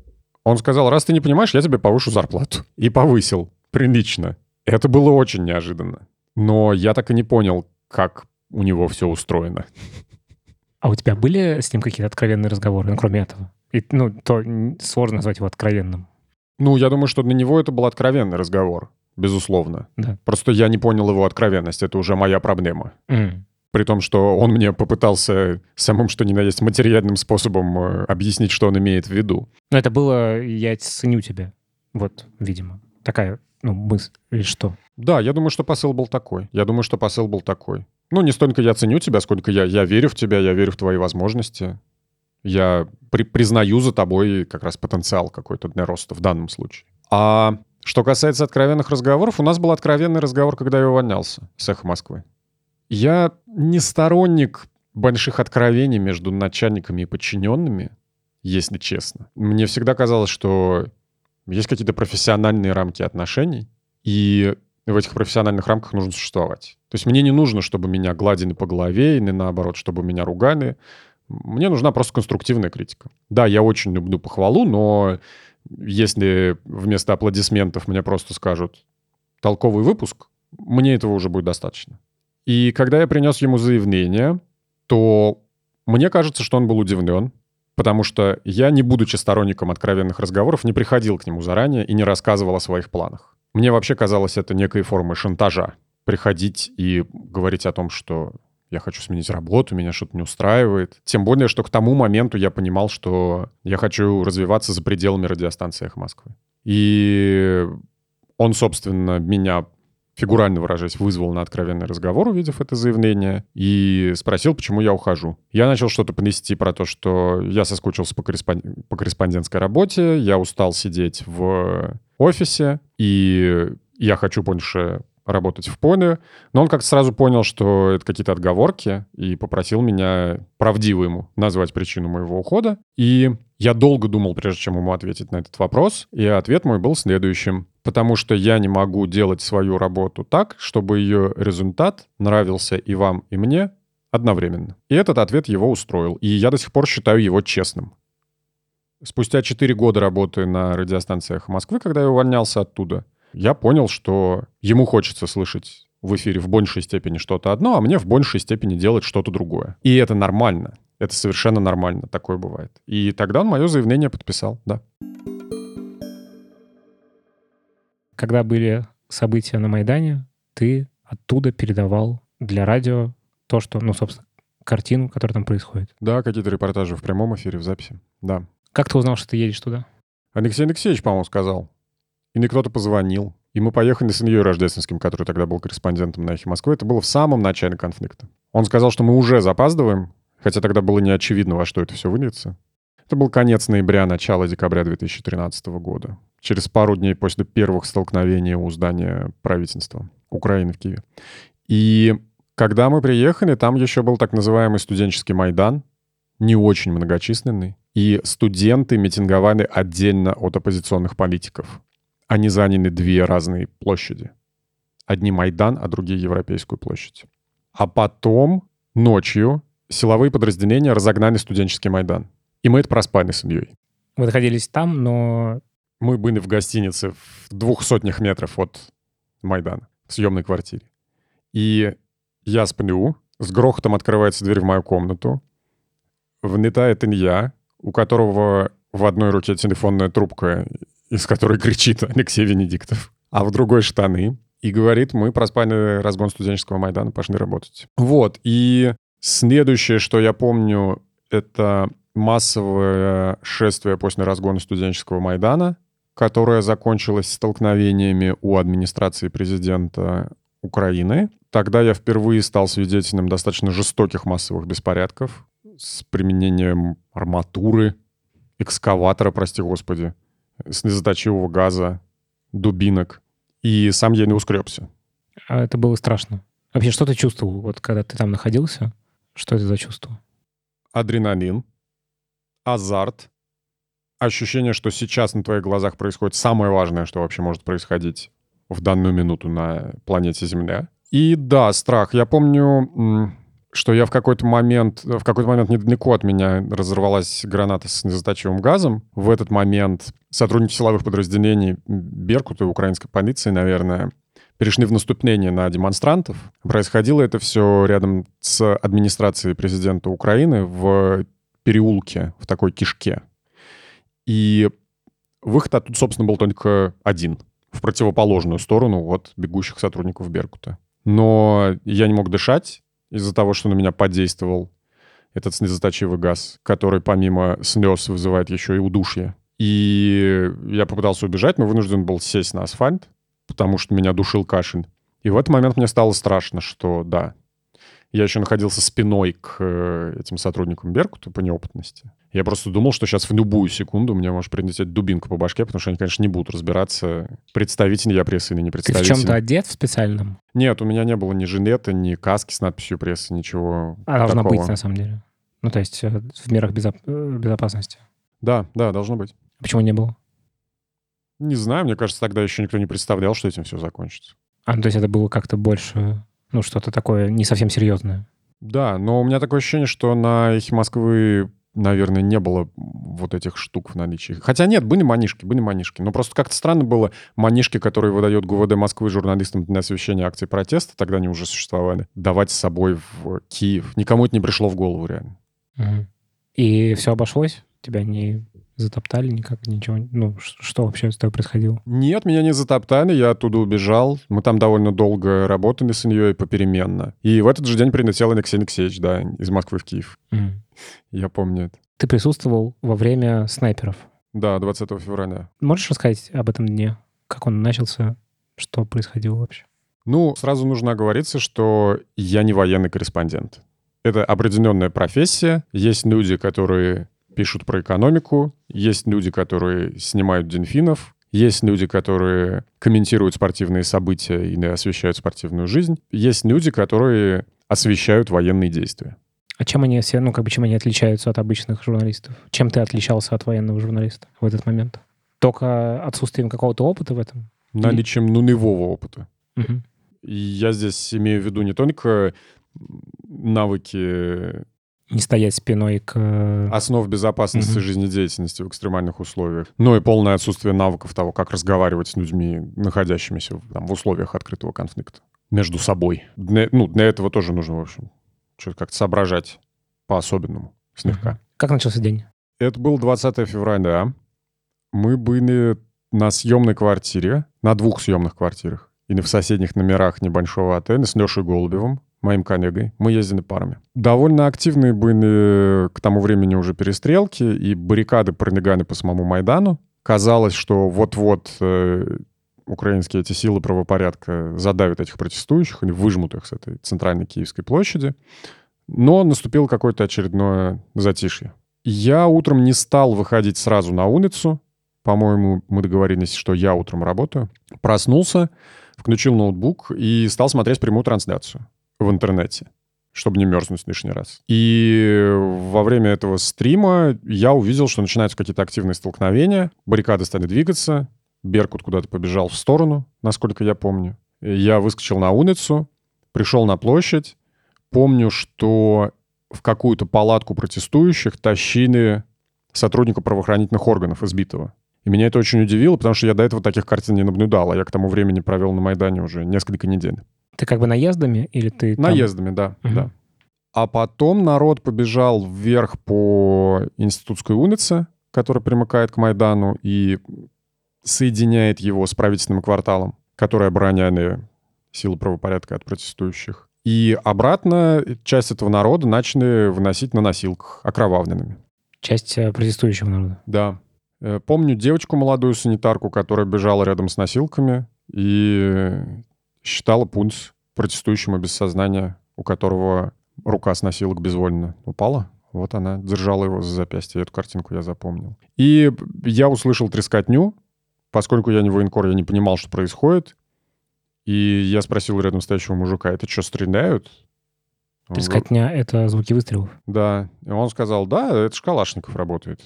Он сказал: раз ты не понимаешь, я тебе повышу зарплату. И повысил. Прилично. Это было очень неожиданно. Но я так и не понял, как у него все устроено. А у тебя были с ним какие-то откровенные разговоры, ну, кроме этого? И, ну, то сложно назвать его откровенным. Ну, я думаю, что для него это был откровенный разговор. Безусловно. Да. Просто я не понял его откровенность. Это уже моя проблема. При том, что он мне попытался самым что ни на есть материальным способом объяснить, что он имеет в виду. Но это было «я ценю тебя». Вот, видимо. Такая, ну, мысль или что? Да, я думаю, что посыл был такой. Ну, не столько «я ценю тебя», сколько «я верю в тебя», «я верю в твои возможности». Я признаю за тобой как раз потенциал какой-то для роста в данном случае. А... Что касается откровенных разговоров, у нас был откровенный разговор, когда я увольнялся с «Эхо Москвы». Я не сторонник больших откровений между начальниками и подчиненными, если честно. Мне всегда казалось, что есть какие-то профессиональные рамки отношений, и в этих профессиональных рамках нужно существовать. То есть мне не нужно, чтобы меня гладили по голове, или наоборот, чтобы меня ругали. Мне нужна просто конструктивная критика. Да, я очень люблю похвалу, но... Если вместо аплодисментов мне просто скажут «толковый выпуск», мне этого уже будет достаточно. И когда я принес ему заявление, то мне кажется, что он был удивлен, потому что я, не будучи сторонником откровенных разговоров, не приходил к нему заранее и не рассказывал о своих планах. Мне вообще казалось это некой формой шантажа. Приходить и говорить о том, что я хочу сменить работу, меня что-то не устраивает. Тем более, что к тому моменту я понимал, что я хочу развиваться за пределами радиостанции «Эхо Москвы». И он, собственно, меня, фигурально выражаясь, вызвал на откровенный разговор, увидев это заявление, и спросил, почему я ухожу. Я начал что-то понести про то, что я соскучился по корреспондентской работе, я устал сидеть в офисе, и я хочу больше... работать в поле, но он как-то сразу понял, что это какие-то отговорки, и попросил меня правдиво ему назвать причину моего ухода. И я долго думал, прежде чем ему ответить на этот вопрос, и ответ мой был следующим. Потому что я не могу делать свою работу так, чтобы ее результат нравился и вам, и мне одновременно. И этот ответ его устроил, и я до сих пор считаю его честным. Спустя 4 года работы на радиостанциях Москвы, когда я увольнялся оттуда, я понял, что ему хочется слышать в эфире в большей степени что-то одно, а мне в большей степени делать что-то другое. И это нормально. Это совершенно нормально. Такое бывает. И тогда он мое заявление подписал, да. Когда были события на Майдане, ты оттуда передавал для радио то, что, ну, собственно, картину, которая там происходит. Да, какие-то репортажи в прямом эфире, в записи, да. Как ты узнал, что ты едешь туда? Алексей Алексеевич, по-моему, сказал. Или кто-то позвонил. И мы поехали с Ильёй Рождественским, который тогда был корреспондентом на «Эхе Москвы». Это было в самом начале конфликта. Он сказал, что мы уже запаздываем, хотя тогда было не очевидно, во что это все выльется. Это был конец ноября, начало декабря 2013 года. Через пару дней после первых столкновений у здания правительства Украины в Киеве. И когда мы приехали, там еще был так называемый студенческий Майдан, не очень многочисленный. И студенты митинговали отдельно от оппозиционных политиков. Они заняли две разные площади. Одни Майдан, а другие Европейскую площадь. А потом ночью силовые подразделения разогнали студенческий Майдан. И мы это проспали с Ильей. Вы находились там, но... Мы были в гостинице в 200 метрах от Майдана, в съемной квартире. И я сплю, с грохотом открывается дверь в мою комнату, влетает Илья, у которого в одной руке телефонная трубка, из которой кричит Алексей Венедиктов, а в другой штаны, и говорит, мы проспали разгон студенческого Майдана, пошли работать. Вот, и следующее, что я помню, это массовое шествие после разгона студенческого Майдана, которое закончилось столкновениями у администрации президента Украины. Тогда я впервые стал свидетелем достаточно жестоких массовых беспорядков с применением арматуры, экскаватора, прости господи, слезоточивого газа, дубинок. И сам я не ускребся. А это было страшно. Вообще, что ты чувствовал, вот когда ты там находился? Что это за чувство? Адреналин, азарт, ощущение, что сейчас на твоих глазах происходит самое важное, что вообще может происходить в данную минуту на планете Земля. И да, страх. Я помню, что я в какой-то момент недалеко от меня разорвалась граната с незаточивым газом. В этот момент сотрудники силовых подразделений Беркута и украинской полиции, наверное, перешли в наступление на демонстрантов. Происходило это все рядом с администрацией президента Украины в переулке, в такой кишке. И выход оттуда, собственно, был только один. В противоположную сторону от бегущих сотрудников Беркута. Но я не мог дышать из-за того, что на меня подействовал этот слезоточивый газ, который помимо слез вызывает еще и удушье. И я попытался убежать, но вынужден был сесть на асфальт, потому что меня душил кашель. И в этот момент мне стало страшно, что да, я еще находился спиной к этим сотрудникам Беркута по неопытности. Я просто думал, что сейчас в любую секунду мне может прилететь дубинка по башке, потому что они, конечно, не будут разбираться, представитель я прессы или не представитель. Ты в чем-то одет в специальном? Нет, у меня не было ни жилета, ни каски с надписью прессы, ничего такого. А должна быть, на самом деле. Ну, то есть в мерах безопасности. Да, должно быть. Почему не было? Не знаю, мне кажется, тогда еще никто не представлял, что этим все закончится. То есть это было как-то больше... Ну, что-то такое не совсем серьезное. Да, но у меня такое ощущение, что на «Эхе Москвы», наверное, не было вот этих штук в наличии. Хотя нет, были манишки. Но просто как-то странно было. Манишки, которые выдает ГУВД Москвы журналистам для освещения акций протеста, тогда они уже существовали, давать с собой в Киев. Никому это не пришло в голову реально. Угу. И все обошлось? Тебя не затоптали никак, ничего? Ну, что вообще с тобой происходило? Нет, меня не затоптали, я оттуда убежал. Мы там довольно долго работали с Ильей попеременно. И в этот же день прилетел Алексей Алексеевич, да, из Москвы в Киев. Я помню это. Ты присутствовал во время снайперов? Да, 20 февраля. Можешь рассказать об этом дне? Как он начался? Что происходило вообще? Ну, сразу нужно оговориться, что я не военный корреспондент. Это определенная профессия. Есть люди, которые... пишут про экономику, есть люди, которые снимают дельфинов, есть люди, которые комментируют спортивные события или освещают спортивную жизнь, есть люди, которые освещают военные действия. А чем они все, чем они отличаются от обычных журналистов? Чем ты отличался от военного журналиста в этот момент? Только отсутствием какого-то опыта в этом? Наличием нулевого опыта. Угу. Я здесь имею в виду не только навыки... Не стоять спиной к... Основ безопасности жизнедеятельности в экстремальных условиях. Ну и полное отсутствие навыков того, как разговаривать с людьми, находящимися в условиях открытого конфликта. Между собой. Для этого тоже нужно, в общем, что-то как-то соображать по-особенному, слегка. Как начался день? Это был 20 февраля. Мы были на съемной квартире, на двух съемных квартирах. Или в соседних номерах небольшого отеля с Лешей Голубевым, моим коллегой. Мы ездили парами. Довольно активные были к тому времени уже перестрелки, и баррикады пролегали по самому Майдану. Казалось, что вот-вот украинские эти силы правопорядка задавят этих протестующих, они выжмут их с этой центральной Киевской площади. Но наступило какое-то очередное затишье. Я утром не стал выходить сразу на улицу. По-моему, мы договорились, что я утром работаю. Проснулся, включил ноутбук и стал смотреть прямую трансляцию в интернете, чтобы не мерзнуть лишний раз. И во время этого стрима я увидел, что начинаются какие-то активные столкновения, баррикады стали двигаться, Беркут куда-то побежал в сторону, насколько я помню. Я выскочил на улицу, пришел на площадь. Помню, что в какую-то палатку протестующих тащили сотрудника правоохранительных органов избитого. И меня это очень удивило, потому что я до этого таких картин не наблюдал, а я к тому времени провел на Майдане уже несколько недель. Ты как бы наездами или ты... Там... Наездами, да, угу. Да. А потом народ побежал вверх по Институтской улице, которая примыкает к Майдану и соединяет его с правительственным кварталом, который обороняли силы правопорядка от протестующих. И обратно часть этого народа начали выносить на носилках окровавленными. Часть протестующего народа? Да. Помню девочку молодую санитарку, которая бежала рядом с носилками и считала пунц протестующему без сознания, у которого рука с носилок безвольно упала. Вот она держала его за запястье. Эту картинку я запомнил. И я услышал трескотню. Поскольку я не военкор, я не понимал, что происходит. И я спросил рядом стоящего мужика, это что, стреляют? Трескотня — это звуки выстрелов? Да. И он сказал, да, это же Калашников работает.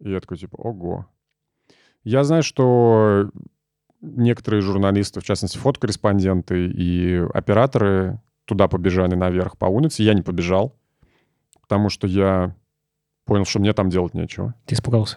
И я такой, типа, ого. Я знаю, что некоторые журналисты, в частности, фотокорреспонденты и операторы туда побежали наверх по улице. Я не побежал, потому что я понял, что мне там делать нечего. Ты испугался?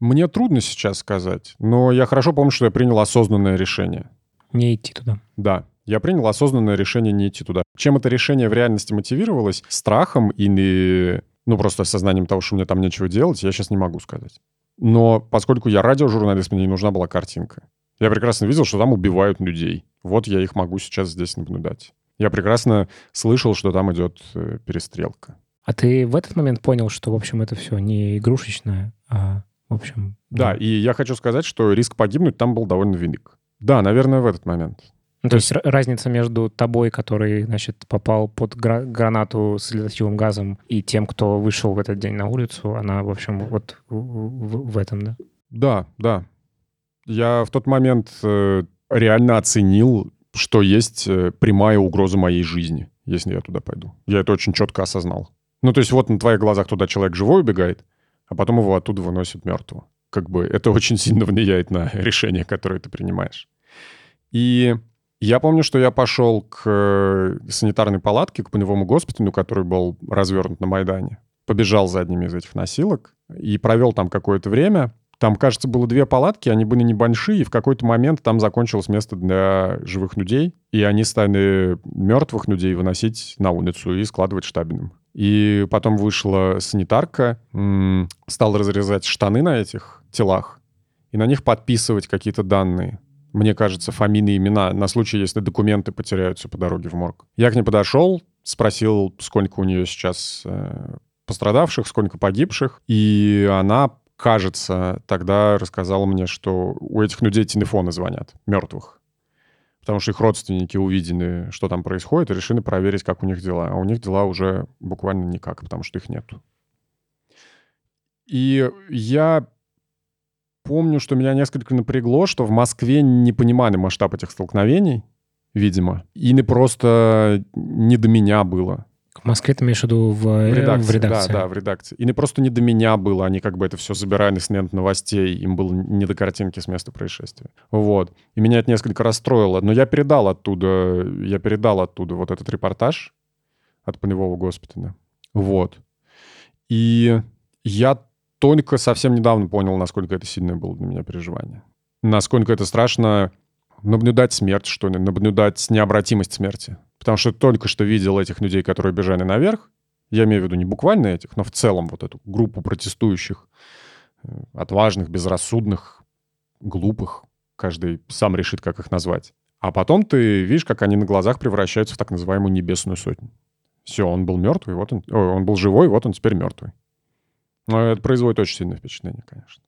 Мне трудно сейчас сказать, но я хорошо помню, что я принял осознанное решение. Не идти туда. Да, я принял осознанное решение не идти туда. Чем это решение в реальности мотивировалось? Страхом или, просто осознанием того, что мне там нечего делать, я сейчас не могу сказать. Но поскольку я радиожурналист, мне не нужна была картинка. Я прекрасно видел, что там убивают людей. Вот я их могу сейчас здесь наблюдать. Я прекрасно слышал, что там идет перестрелка. А ты в этот момент понял, что, в общем, это все не игрушечное, а... В общем, да, и я хочу сказать, что риск погибнуть там был довольно велик. Да, наверное, в этот момент. Ну, то есть разница между тобой, который, попал под гранату с летательным газом, и тем, кто вышел в этот день на улицу, она, в общем, вот в этом, да? Да. Я в тот момент реально оценил, что есть прямая угроза моей жизни, если я туда пойду. Я это очень четко осознал. Вот на твоих глазах туда человек живой убегает, а потом его оттуда выносят мертвого. Это очень сильно влияет на решение, которое ты принимаешь. И я помню, что я пошел к санитарной палатке, к полевому госпиталю, который был развернут на Майдане. Побежал за одними из этих носилок и провел там какое-то время. Там, кажется, было 2 палатки, они были небольшие, и в какой-то момент там закончилось место для живых людей, и они стали мертвых людей выносить на улицу и складывать штабелем. И потом вышла санитарка, стала разрезать штаны на этих телах и на них подписывать какие-то данные. Мне кажется, фамилии, имена, на случай, если документы потеряются по дороге в морг. Я к ней подошел, спросил, сколько у нее сейчас пострадавших, сколько погибших, и она... Кажется, тогда рассказала мне, что у этих людей телефоны звонят, мертвых. Потому что их родственники увидели, что там происходит, и решили проверить, как у них дела. А у них дела уже буквально никак, потому что их нету. И я помню, что меня несколько напрягло, что в Москве не понимали масштаб этих столкновений, видимо. Или просто не до меня было. В Москве ты имеешь в виду в редакции? Да, в редакции. И просто не до меня было. Они это все забирали с лент новостей. Им было не до картинки с места происшествия. Вот. И меня это несколько расстроило. Но я передал оттуда вот этот репортаж от полевого госпиталя. Вот. И я только совсем недавно понял, насколько это сильное было для меня переживание. Насколько это страшно наблюдать смерть, что ли, наблюдать необратимость смерти. Потому что только что видел этих людей, которые бежали наверх. Я имею в виду не буквально этих, но в целом вот эту группу протестующих, отважных, безрассудных, глупых. Каждый сам решит, как их назвать. А потом ты видишь, как они на глазах превращаются в так называемую небесную сотню. Все, он был мертвый, он был живой, вот он теперь мертвый. Но это производит очень сильное впечатление, конечно.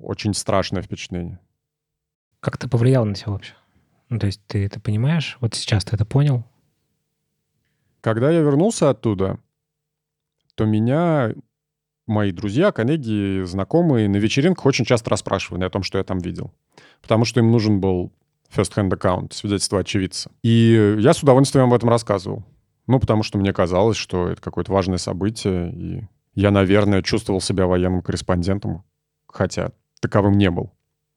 Очень страшное впечатление. Как это повлияло на тебя вообще? Ну, то есть ты это понимаешь? Вот сейчас ты это понял? Когда я вернулся оттуда, то меня мои друзья, коллеги, знакомые на вечеринках очень часто расспрашивали о том, что я там видел. Потому что им нужен был first-hand account, свидетельство очевидца. И я с удовольствием об этом рассказывал. Ну, потому что мне казалось, что это какое-то важное событие, и я, наверное, чувствовал себя военным корреспондентом, хотя таковым не был.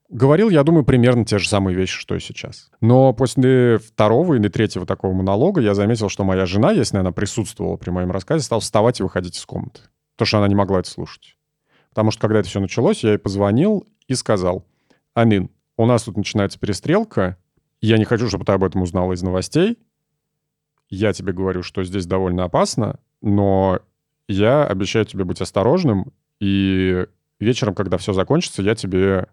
Говорил, я думаю, примерно те же самые вещи, что и сейчас. Но после второго или третьего такого монолога я заметил, что моя жена, если она присутствовала при моем рассказе, стала вставать и выходить из комнаты. Потому что она не могла это слушать. Потому что когда это все началось, я ей позвонил и сказал: «Амин, у нас тут начинается перестрелка, я не хочу, чтобы ты об этом узнала из новостей. Я тебе говорю, что здесь довольно опасно, но я обещаю тебе быть осторожным, и вечером, когда все закончится, я тебе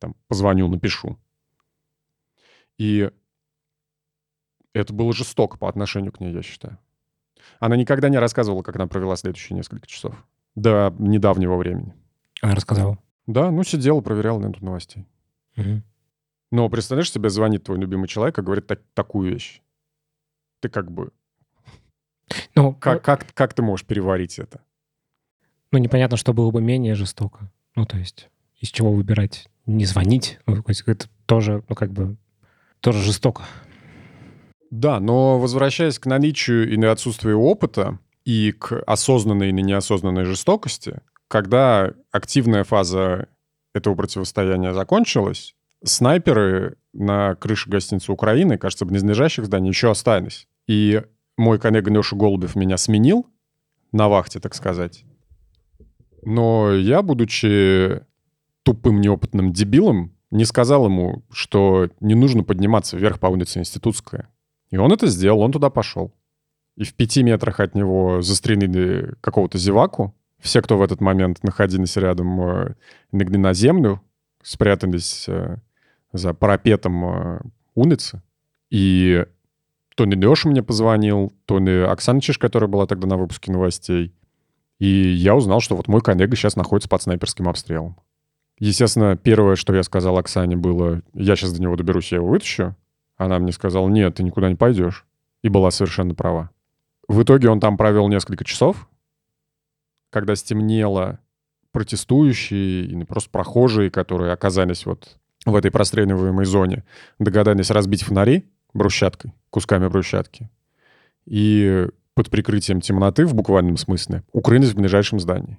там позвоню, напишу». И это было жестоко по отношению к ней, я считаю. Она никогда не рассказывала, как она провела следующие несколько часов. До недавнего времени. Она рассказала? Да, ну сидела, проверяла ленту новостей. Угу. Но представляешь, тебе звонит твой любимый человек и говорит такую вещь. Ты как бы... Ну, как ты можешь переварить это? Ну, непонятно, что было бы менее жестоко. Ну, то есть... Из чего выбирать? Не звонить? Это тоже, ну, как бы, тоже жестоко. Да, но возвращаясь к наличию и на отсутствию опыта, и к осознанной или неосознанной жестокости, когда активная фаза этого противостояния закончилась, снайперы на крыше гостиницы «Украины», кажется, в близлежащих зданиях еще остались. И мой коллега Леша Голубев меня сменил на вахте, так сказать. Но я, будучи тупым неопытным дебилом, не сказал ему, что не нужно подниматься вверх по улице Институтская. И он это сделал, он туда пошел. И в 5 метрах от него застрелили какого-то зеваку. Все, кто в этот момент находились рядом, легли на землю, спрятались за парапетом улицы. И то ли Леша мне позвонил, то ли Оксана Чиш, которая была тогда на выпуске новостей. И я узнал, что вот мой коллега сейчас находится под снайперским обстрелом. Естественно, первое, что я сказал Оксане, было: я сейчас до него доберусь, я его вытащу. Она мне сказала: нет, ты никуда не пойдешь. И была совершенно права. В итоге он там провел несколько часов. Когда стемнело, протестующие или просто прохожие, которые оказались вот в этой простреливаемой зоне, догадались разбить фонари брусчаткой, кусками брусчатки. И под прикрытием темноты, в буквальном смысле, укрылись в ближайшем здании.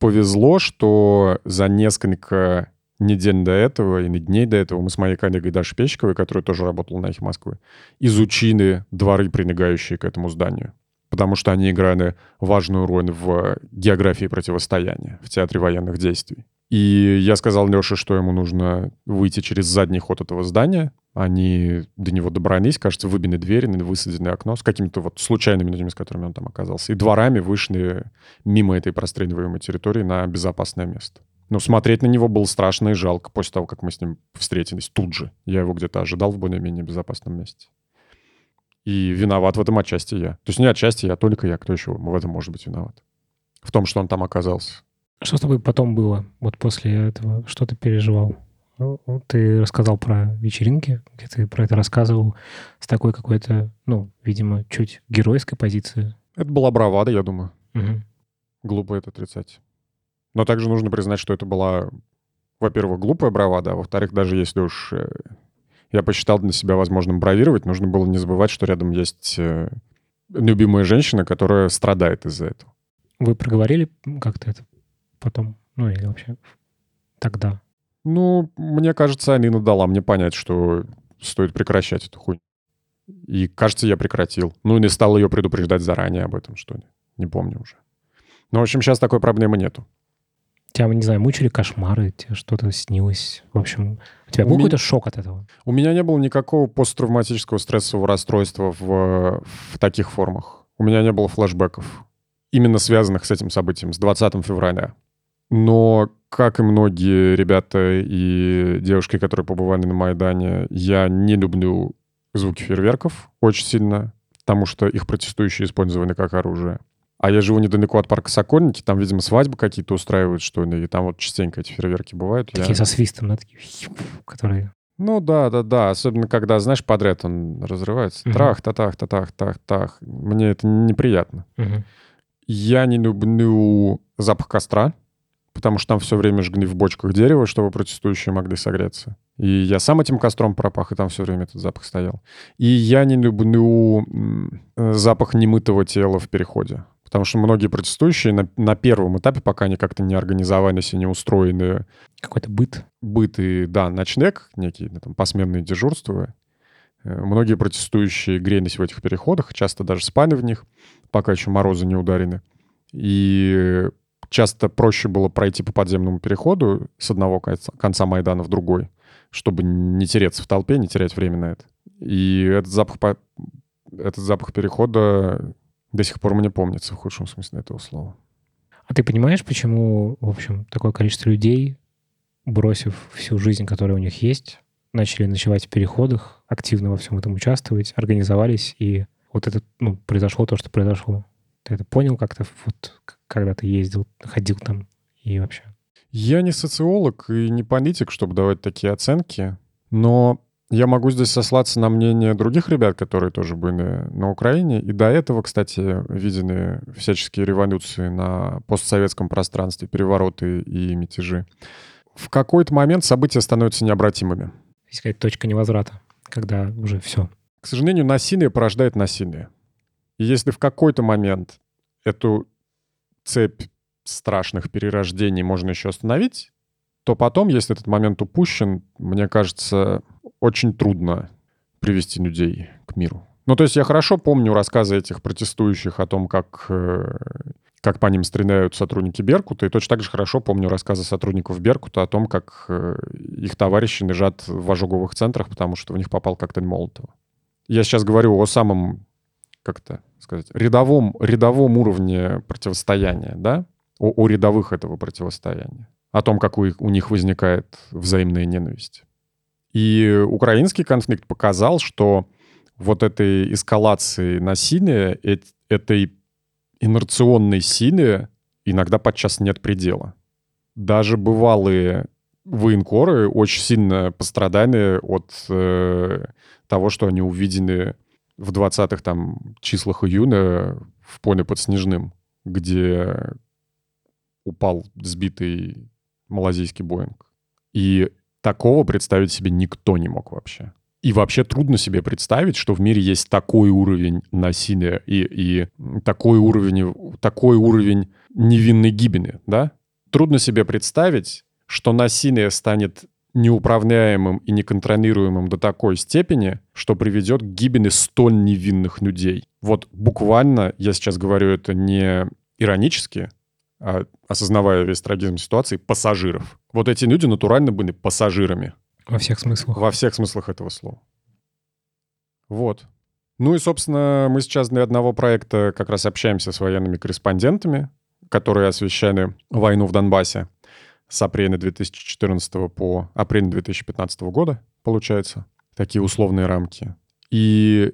Повезло, что за несколько недель до этого или дней до этого мы с моей коллегой Дашей Пещиковой, которая тоже работала на «Эхе Москвы», изучили дворы, прилегающие к этому зданию, потому что они играли важную роль в географии противостояния, в театре военных действий. И я сказал Леше, что ему нужно выйти через задний ход этого здания. Они до него добрались, кажется, выбили дверь, высадили окно с какими-то вот случайными людьми, с которыми он там оказался. И дворами вышли мимо этой простреливаемой территории на безопасное место. Но смотреть на него было страшно и жалко после того, как мы с ним встретились тут же. Я его где-то ожидал в более-менее безопасном месте. И виноват в этом отчасти я. То есть не отчасти я, только я. Кто еще в этом может быть виноват? В том, что он там оказался. Что с тобой потом было, вот после этого? Что ты переживал? Ну, ты рассказал про вечеринки, где ты про это рассказывал с такой какой-то, ну, видимо, чуть геройской позиции. Это была бравада, я думаю. Угу. Глупо это отрицать. Но также нужно признать, что это была, во-первых, глупая бравада, а во-вторых, даже если уж я посчитал для себя возможным бравировать, нужно было не забывать, что рядом есть любимая женщина, которая страдает из-за этого. Вы проговорили как-то это потом, ну или вообще тогда? Ну, мне кажется, Алина дала мне понять, что стоит прекращать эту хуйню. И, кажется, я прекратил. Ну, или стал ее предупреждать заранее об этом, что ли. Не помню уже. Но, в общем, сейчас такой проблемы нету. Тебя, не знаю, мучили кошмары, тебе что-то снилось. В общем, у тебя был какой-то шок от этого? У меня не было никакого посттравматического стрессового расстройства в таких формах. У меня не было флешбеков, именно связанных с этим событием, с 20 февраля. Но, как и многие ребята и девушки, которые побывали на Майдане, я не люблю звуки фейерверков очень сильно, потому что их протестующие использовали как оружие. А я живу недалеко от парка Сокольники, там, видимо, свадьбы какие-то устраивают, что ли, и там вот частенько эти фейерверки бывают. Такие со свистом, да, такие, которые... Ну да, особенно когда, знаешь, подряд он разрывается. Трах-та-тах-та-тах-тах-тах. Мне это неприятно. Я не люблю запах костра, потому что там все время жгли в бочках дерево, чтобы протестующие могли согреться. И я сам этим костром пропах, и там все время этот запах стоял. И я не люблю запах немытого тела в переходе. Потому что многие протестующие на первом этапе, пока они как-то не организовались и не устроены... Какой-то быт. Быт и, да, ночлег, некие там посменные дежурства. Многие протестующие грелись в этих переходах, часто даже спали в них, пока еще морозы не ударены. И часто проще было пройти по подземному переходу с одного конца Майдана в другой, чтобы не тереться в толпе, не терять время на это. И этот запах перехода... До сих пор мне помнится, в худшем смысле этого слова. А ты понимаешь, почему, в общем, такое количество людей, бросив всю жизнь, которая у них есть, начали ночевать в переходах, активно во всем этом участвовать, организовались, и вот это, произошло то, что произошло? Ты это понял как-то, вот, когда ты ездил, ходил там и вообще? Я не социолог и не политик, чтобы давать такие оценки, но... Я могу здесь сослаться на мнение других ребят, которые тоже были на Украине. И до этого, кстати, видены всяческие революции на постсоветском пространстве, перевороты и мятежи. В какой-то момент события становятся необратимыми. Есть какая-то точка невозврата, когда уже все. К сожалению, насилие порождает насилие. И если в какой-то момент эту цепь страшных перерождений можно еще остановить, то потом, если этот момент упущен, мне кажется... очень трудно привести людей к миру. То есть я хорошо помню рассказы этих протестующих о том, как по ним стреляют сотрудники Беркута, и точно так же хорошо помню рассказы сотрудников Беркута о том, как их товарищи лежат в ожоговых центрах, потому что в них попал коктейль Молотова. Я сейчас говорю о самом, рядовом уровне противостояния, да? О рядовых этого противостояния, о том, как у них возникает взаимная ненависть. И украинский конфликт показал, что вот этой эскалации насилия, этой инерционной силе иногда подчас нет предела. Даже бывалые военкоры очень сильно пострадали от того, что они увидели в 20-х числах июня в поле под Снежным, где упал сбитый малазийский Боинг. И такого представить себе никто не мог вообще. И вообще трудно себе представить, что в мире есть такой уровень насилия и такой уровень невинной гибели, да? Трудно себе представить, что насилие станет неуправляемым и неконтролируемым до такой степени, что приведет к гибели столь невинных людей. Вот буквально, я сейчас говорю это не иронически, осознавая весь трагизм ситуации, пассажиров. Вот эти люди натурально были пассажирами. Во всех смыслах. Во всех смыслах этого слова. Вот. И, собственно, мы сейчас для одного проекта как раз общаемся с военными корреспондентами, которые освещали войну в Донбассе с апреля 2014 по апрель 2015 года, получается. Такие условные рамки. И...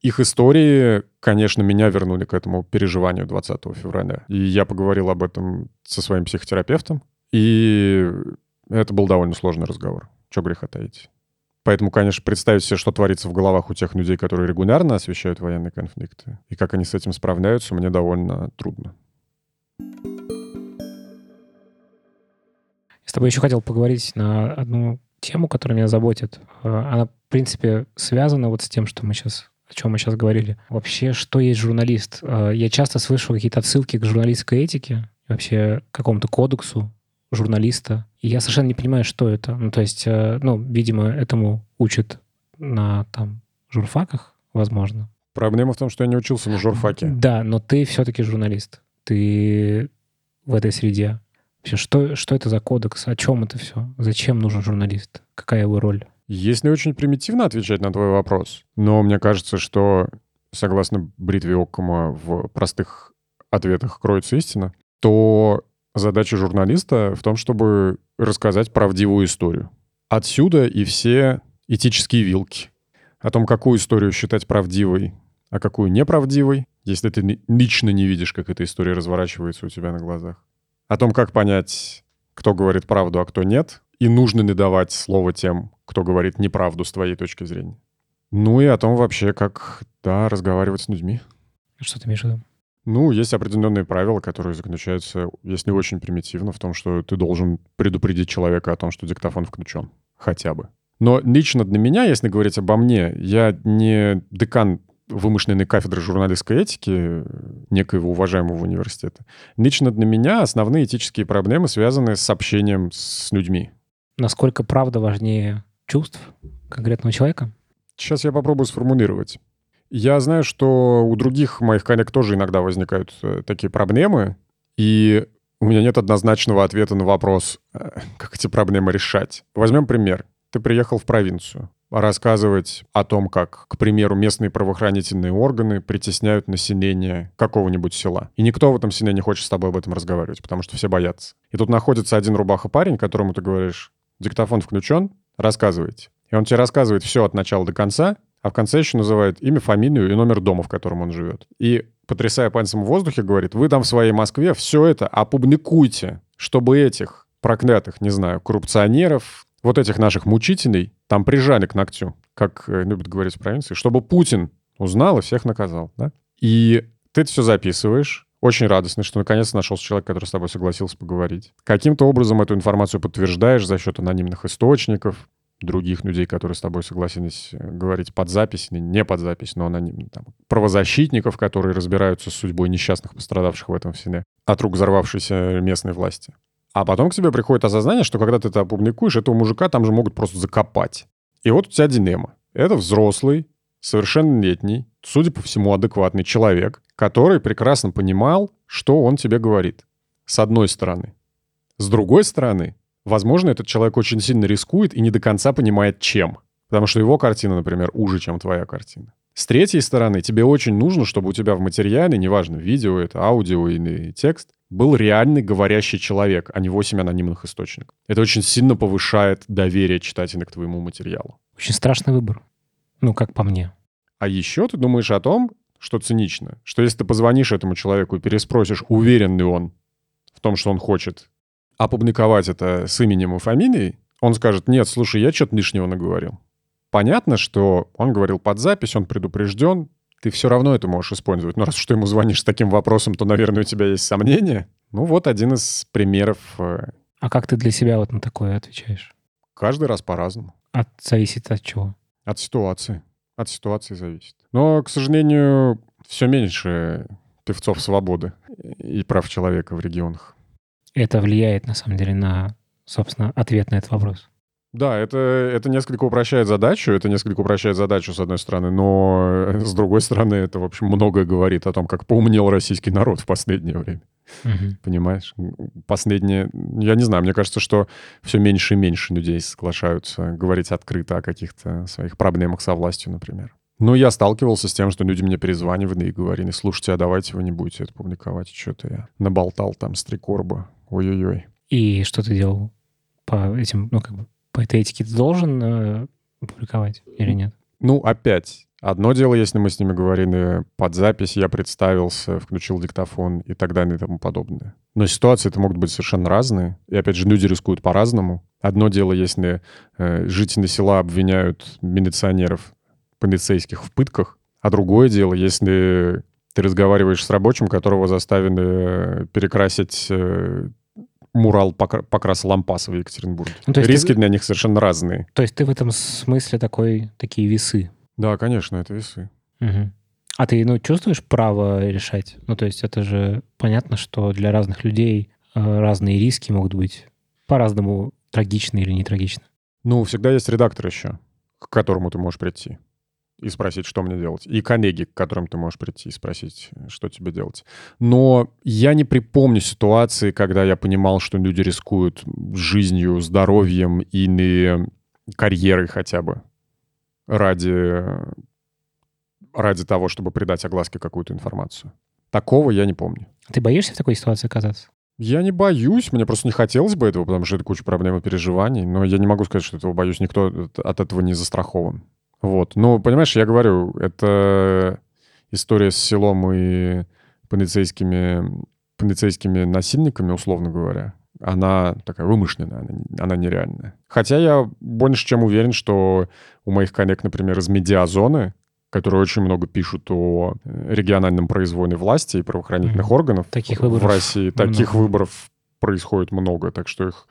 их истории, конечно, меня вернули к этому переживанию 20 февраля. И я поговорил об этом со своим психотерапевтом. И это был довольно сложный разговор. Чего греха таить. Поэтому, конечно, представить себе, что творится в головах у тех людей, которые регулярно освещают военные конфликты, и как они с этим справляются, мне довольно трудно. Я с тобой еще хотел поговорить на одну тему, которая меня заботит. Она, в принципе, связана вот с тем, что мы сейчас... о чем мы сейчас говорили. Вообще, что есть журналист? Я часто слышал какие-то отсылки к журналистской этике, вообще к какому-то кодексу журналиста. И я совершенно не понимаю, что это. Видимо, этому учат на журфаках, возможно. Проблема в том, что я не учился на журфаке. Да, но ты все-таки журналист. Ты в этой среде. Вообще, что это за кодекс? О чем это все? Зачем нужен журналист? Какая его роль? Если очень примитивно отвечать на твой вопрос, но мне кажется, что, согласно бритве Оккама, в простых ответах кроется истина, то задача журналиста в том, чтобы рассказать правдивую историю. Отсюда и все этические вилки. О том, какую историю считать правдивой, а какую неправдивой, если ты лично не видишь, как эта история разворачивается у тебя на глазах. О том, как понять, кто говорит правду, а кто нет, И нужно ли давать слово тем, кто говорит неправду с твоей точки зрения? Ну и о том вообще, как, да, разговаривать с людьми. Что ты имеешь в виду? Ну, есть определенные правила, которые заключаются, если очень примитивно, в том, что ты должен предупредить человека о том, что диктофон включен. Хотя бы. Но лично для меня, если говорить обо мне, я не декан вымышленной кафедры журналистской этики некоего уважаемого университета. Лично для меня основные этические проблемы связаны с общением с людьми. Насколько правда важнее чувств конкретного человека? Сейчас я попробую сформулировать. Я знаю, что у других моих коллег тоже иногда возникают такие проблемы, и у меня нет однозначного ответа на вопрос, как эти проблемы решать. Возьмем пример. Ты приехал в провинцию рассказывать о том, как, к примеру, местные правоохранительные органы притесняют население какого-нибудь села. И никто в этом селе не хочет с тобой об этом разговаривать, потому что все боятся. И тут находится один рубаха-парень, которому ты говоришь: диктофон включен, рассказывайте. И он тебе рассказывает все от начала до конца, а в конце еще называет имя, фамилию и номер дома, в котором он живет. И, потрясая пальцем в воздухе, говорит: вы там в своей Москве все это опубликуйте, чтобы этих проклятых, не знаю, коррупционеров, вот этих наших мучителей там прижали к ногтю, как любят говорить в провинции, чтобы Путин узнал и всех наказал. Да? И ты это все записываешь. Очень радостный, что наконец нашелся человек, который с тобой согласился поговорить. Каким-то образом эту информацию подтверждаешь за счет анонимных источников, других людей, которые с тобой согласились говорить под запись или не под запись, но анонимно. Там, правозащитников, которые разбираются с судьбой несчастных пострадавших в этом селе от рук взорвавшейся местной власти. А потом к тебе приходит осознание, что когда ты это опубликуешь, этого мужика там же могут просто закопать. И вот у тебя дилемма. Это взрослый, совершеннолетний, судя по всему, адекватный человек, который прекрасно понимал, что он тебе говорит. С одной стороны. С другой стороны, возможно, этот человек очень сильно рискует и не до конца понимает, чем. Потому что его картина, например, уже, чем твоя картина. С третьей стороны, тебе очень нужно, чтобы у тебя в материале, неважно, видео это, аудио или текст, был реальный говорящий человек, а не 8 анонимных источников. Это очень сильно повышает доверие читателя к твоему материалу. Очень страшный выбор. Ну, как по мне. А еще ты думаешь о том, что цинично, что если ты позвонишь этому человеку и переспросишь, уверен ли он в том, что он хочет опубликовать это с именем и фамилией, он скажет: нет, слушай, я что-то лишнего наговорил. Понятно, что он говорил под запись, он предупрежден, ты все равно это можешь использовать. Но раз уж ты ему звонишь с таким вопросом, то, наверное, у тебя есть сомнения. Ну, вот один из примеров. А как ты для себя вот на такое отвечаешь? Каждый раз по-разному. Зависит от чего? От ситуации. От ситуации зависит. Но, к сожалению, все меньше певцов свободы и прав человека в регионах. Это влияет, на самом деле, на, собственно, ответ на этот вопрос. Да, это несколько упрощает задачу, с одной стороны, но с другой стороны, это, в общем, многое говорит о том, как поумнел российский народ в последнее время. Угу. Понимаешь? Я не знаю, мне кажется, что все меньше и меньше людей соглашаются говорить открыто о каких-то своих проблемах со властью, например. Но я сталкивался с тем, что люди мне перезванивали и говорили: слушайте, а давайте вы не будете это публиковать, что-то я наболтал там с 3 корба, ой-ой-ой. И что ты делал по этим, по этой этике ты должен публиковать или нет? Ну, опять. Одно дело, если мы с ними говорили под запись, я представился, включил диктофон и так далее и тому подобное. Но ситуации-то могут быть совершенно разные. И, опять же, люди рискуют по-разному. Одно дело, если жители села обвиняют милиционеров, полицейских в пытках, а другое дело, если ты разговариваешь с рабочим, которого заставили перекрасить мурал покраса лампаса в Екатеринбурге. Ну, риски для них совершенно разные. То есть ты в этом смысле такие весы? Да, конечно, это весы. Угу. А ты чувствуешь право решать? То есть это же понятно, что для разных людей разные риски могут быть по-разному, трагично или не трагично. Всегда есть редактор еще, к которому ты можешь прийти и спросить, что мне делать. И коллеги, к которым ты можешь прийти и спросить, что тебе делать. Но я не припомню ситуации, когда я понимал, что люди рискуют жизнью, здоровьем или карьерой хотя бы ради того, чтобы придать огласке какую-то информацию. Такого я не помню. Ты боишься в такой ситуации оказаться? Я не боюсь, мне просто не хотелось бы этого, потому что это куча проблем и переживаний, но я не могу сказать, что этого боюсь, никто от этого не застрахован. Вот. Понимаешь, я говорю, это история с селом и полицейскими насильниками, условно говоря. она такая вымышленная, она нереальная. Хотя я больше чем уверен, что у моих коллег, например, из медиазоны, которые очень много пишут о региональном произволе власти и правоохранительных органов таких в России, таких выборов происходит много, так что их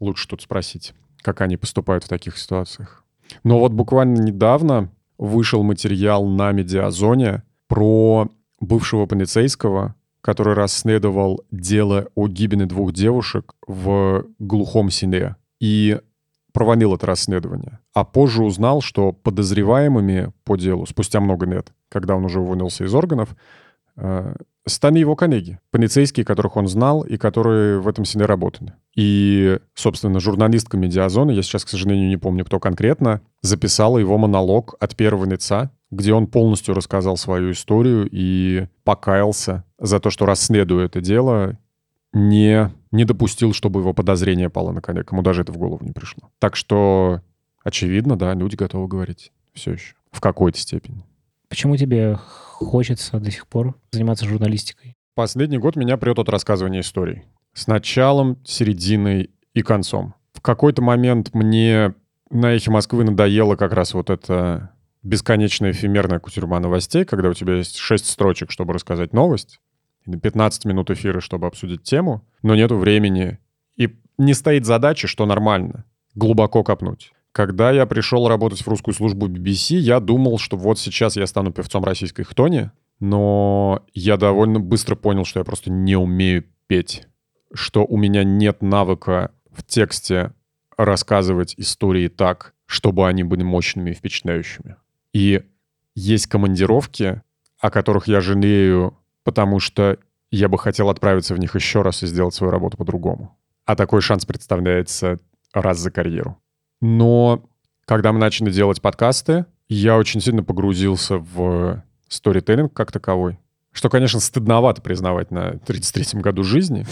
лучше тут спросить, как они поступают в таких ситуациях. Но вот буквально недавно вышел материал на медиазоне про бывшего полицейского, который расследовал дело о гибели двух девушек в глухом селе и провалил это расследование. А позже узнал, что подозреваемыми по делу, спустя много лет, когда он уже уволился из органов, стали его коллеги, полицейские, которых он знал и которые в этом селе работали. И, собственно, журналистка медиазоны, я сейчас, к сожалению, не помню, кто конкретно, записала его монолог от первого лица, где он полностью рассказал свою историю и покаялся за то, что, расследуя это дело, не допустил, чтобы его подозрение пало на коллег. Ему даже это в голову не пришло. Так что, очевидно, да, люди готовы говорить все еще в какой-то степени. Почему тебе хочется до сих пор заниматься журналистикой? Последний год меня прет от рассказывания историй. С началом, серединой и концом. В какой-то момент мне на «Эхе Москвы» надоело как раз вот это... бесконечная эфемерная кутюрьма новостей, когда у тебя есть 6 строчек, чтобы рассказать новость, и 15 минут эфира, чтобы обсудить тему, но нету времени. И не стоит задачи, что нормально, глубоко копнуть. Когда я пришел работать в русскую службу BBC, я думал, что вот сейчас я стану певцом российской хтони, но я довольно быстро понял, что я просто не умею петь, что у меня нет навыка в тексте рассказывать истории так, чтобы они были мощными и впечатляющими. И есть командировки, о которых я жалею, потому что я бы хотел отправиться в них еще раз и сделать свою работу по-другому. А такой шанс представляется раз за карьеру. Но когда мы начали делать подкасты, я очень сильно погрузился в сторителлинг как таковой. Что, конечно, стыдновато признавать на 33-м году жизни,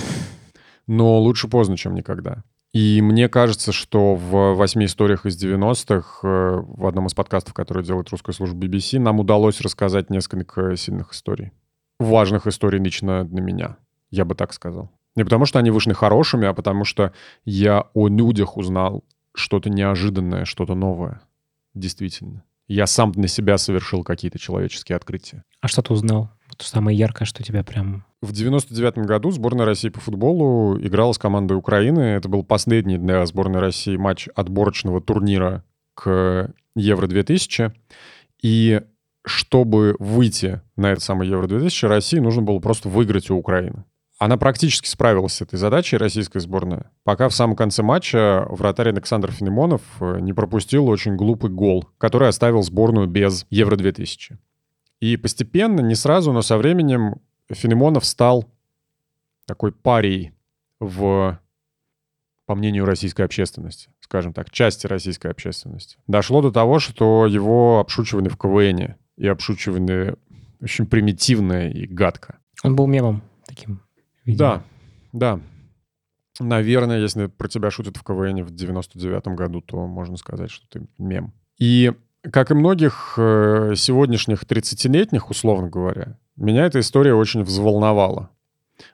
но лучше поздно, чем никогда. И мне кажется, что в 8 историях из 90-х, в одном из подкастов, который делает русская служба BBC, нам удалось рассказать несколько сильных историй. Важных историй лично для меня, я бы так сказал. Не потому что они вышли хорошими, а потому что я о людях узнал что-то неожиданное, что-то новое. Действительно. Я сам для себя совершил какие-то человеческие открытия. А что ты узнал? Вот самое яркое, что тебя прям... В 99-м году сборная России по футболу играла с командой Украины. Это был последний для сборной России матч отборочного турнира к Евро-2000. И чтобы выйти на это самое Евро-2000, России нужно было просто выиграть у Украины. Она практически справилась с этой задачей, российская сборная, пока в самом конце матча вратарь Александр Филимонов не пропустил очень глупый гол, который оставил сборную без Евро-2000. И постепенно, не сразу, но со временем Филимонов стал такой парией в, по мнению российской общественности, скажем так, части российской общественности. Дошло до того, что его обшучивали в КВН, и обшучивали очень примитивно и гадко. Он был мемом таким, видимо. Да. Наверное, если про тебя шутят в КВН в 99-м году, то можно сказать, что ты мем. И... Как и многих сегодняшних 30-летних, условно говоря, меня эта история очень взволновала.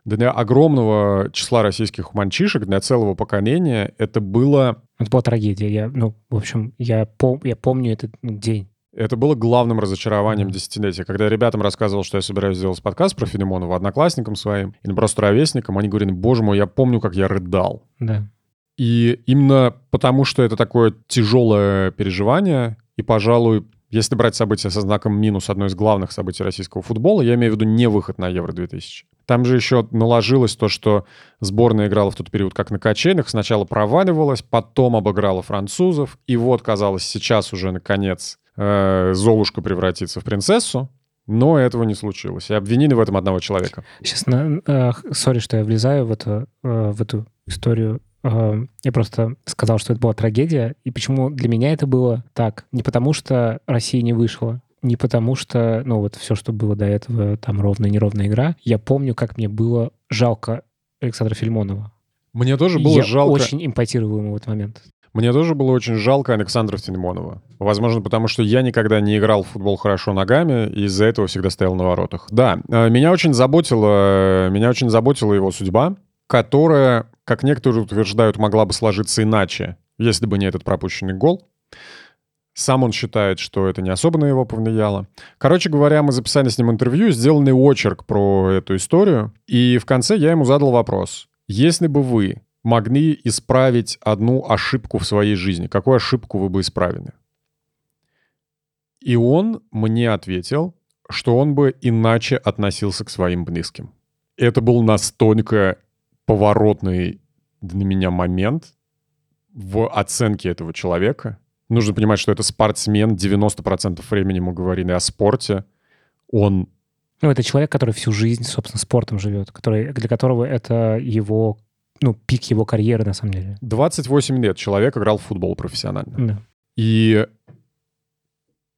Для огромного числа российских мальчишек, для целого поколения это было... Это была трагедия. Я помню этот день. Это было главным разочарованием десятилетия. Когда я ребятам рассказывал, что я собираюсь сделать подкаст про Филимонова, одноклассникам своим, или просто ровесникам, они говорили: боже мой, я помню, как я рыдал. Да. И именно потому, что это такое тяжелое переживание... И, пожалуй, если брать события со знаком минус, одно из главных событий российского футбола, я имею в виду не выход на Евро-2000. Там же еще наложилось то, что сборная играла в тот период как на качелях. Сначала проваливалась, потом обыграла французов. И вот, казалось, сейчас уже, наконец, Золушка превратится в принцессу. Но этого не случилось. И обвинили в этом одного человека. Сейчас, сори, что я влезаю в эту историю. Я просто сказал, что это была трагедия. И почему для меня это было так? Не потому, что Россия не вышла, не потому, что, все, что было до этого, там ровная-неровная игра. Я помню, как мне было жалко Александра Филимонова. Мне тоже было жалко. Я очень импотировал ему в этот момент. Мне тоже было очень жалко Александра Филимонова. Возможно, потому что я никогда не играл в футбол хорошо ногами, и из-за этого всегда стоял на воротах. Да, меня очень заботила его судьба, которая... как некоторые утверждают, могла бы сложиться иначе, если бы не этот пропущенный гол. Сам он считает, что это не особо на его повлияло. Короче говоря, мы записали с ним интервью, сделанный очерк про эту историю. И в конце я ему задал вопрос. Если бы вы могли исправить одну ошибку в своей жизни, какую ошибку вы бы исправили? И он мне ответил, что он бы иначе относился к своим близким. Это был настолько поворотный для меня момент в оценке этого человека. Нужно понимать, что это спортсмен. 90% времени мы говорили о спорте. Он... Ну, это человек, который всю жизнь, собственно, спортом живет, который, для которого это его, ну, пик его карьеры, на самом деле. 28 лет человек играл в футбол профессионально. Да. И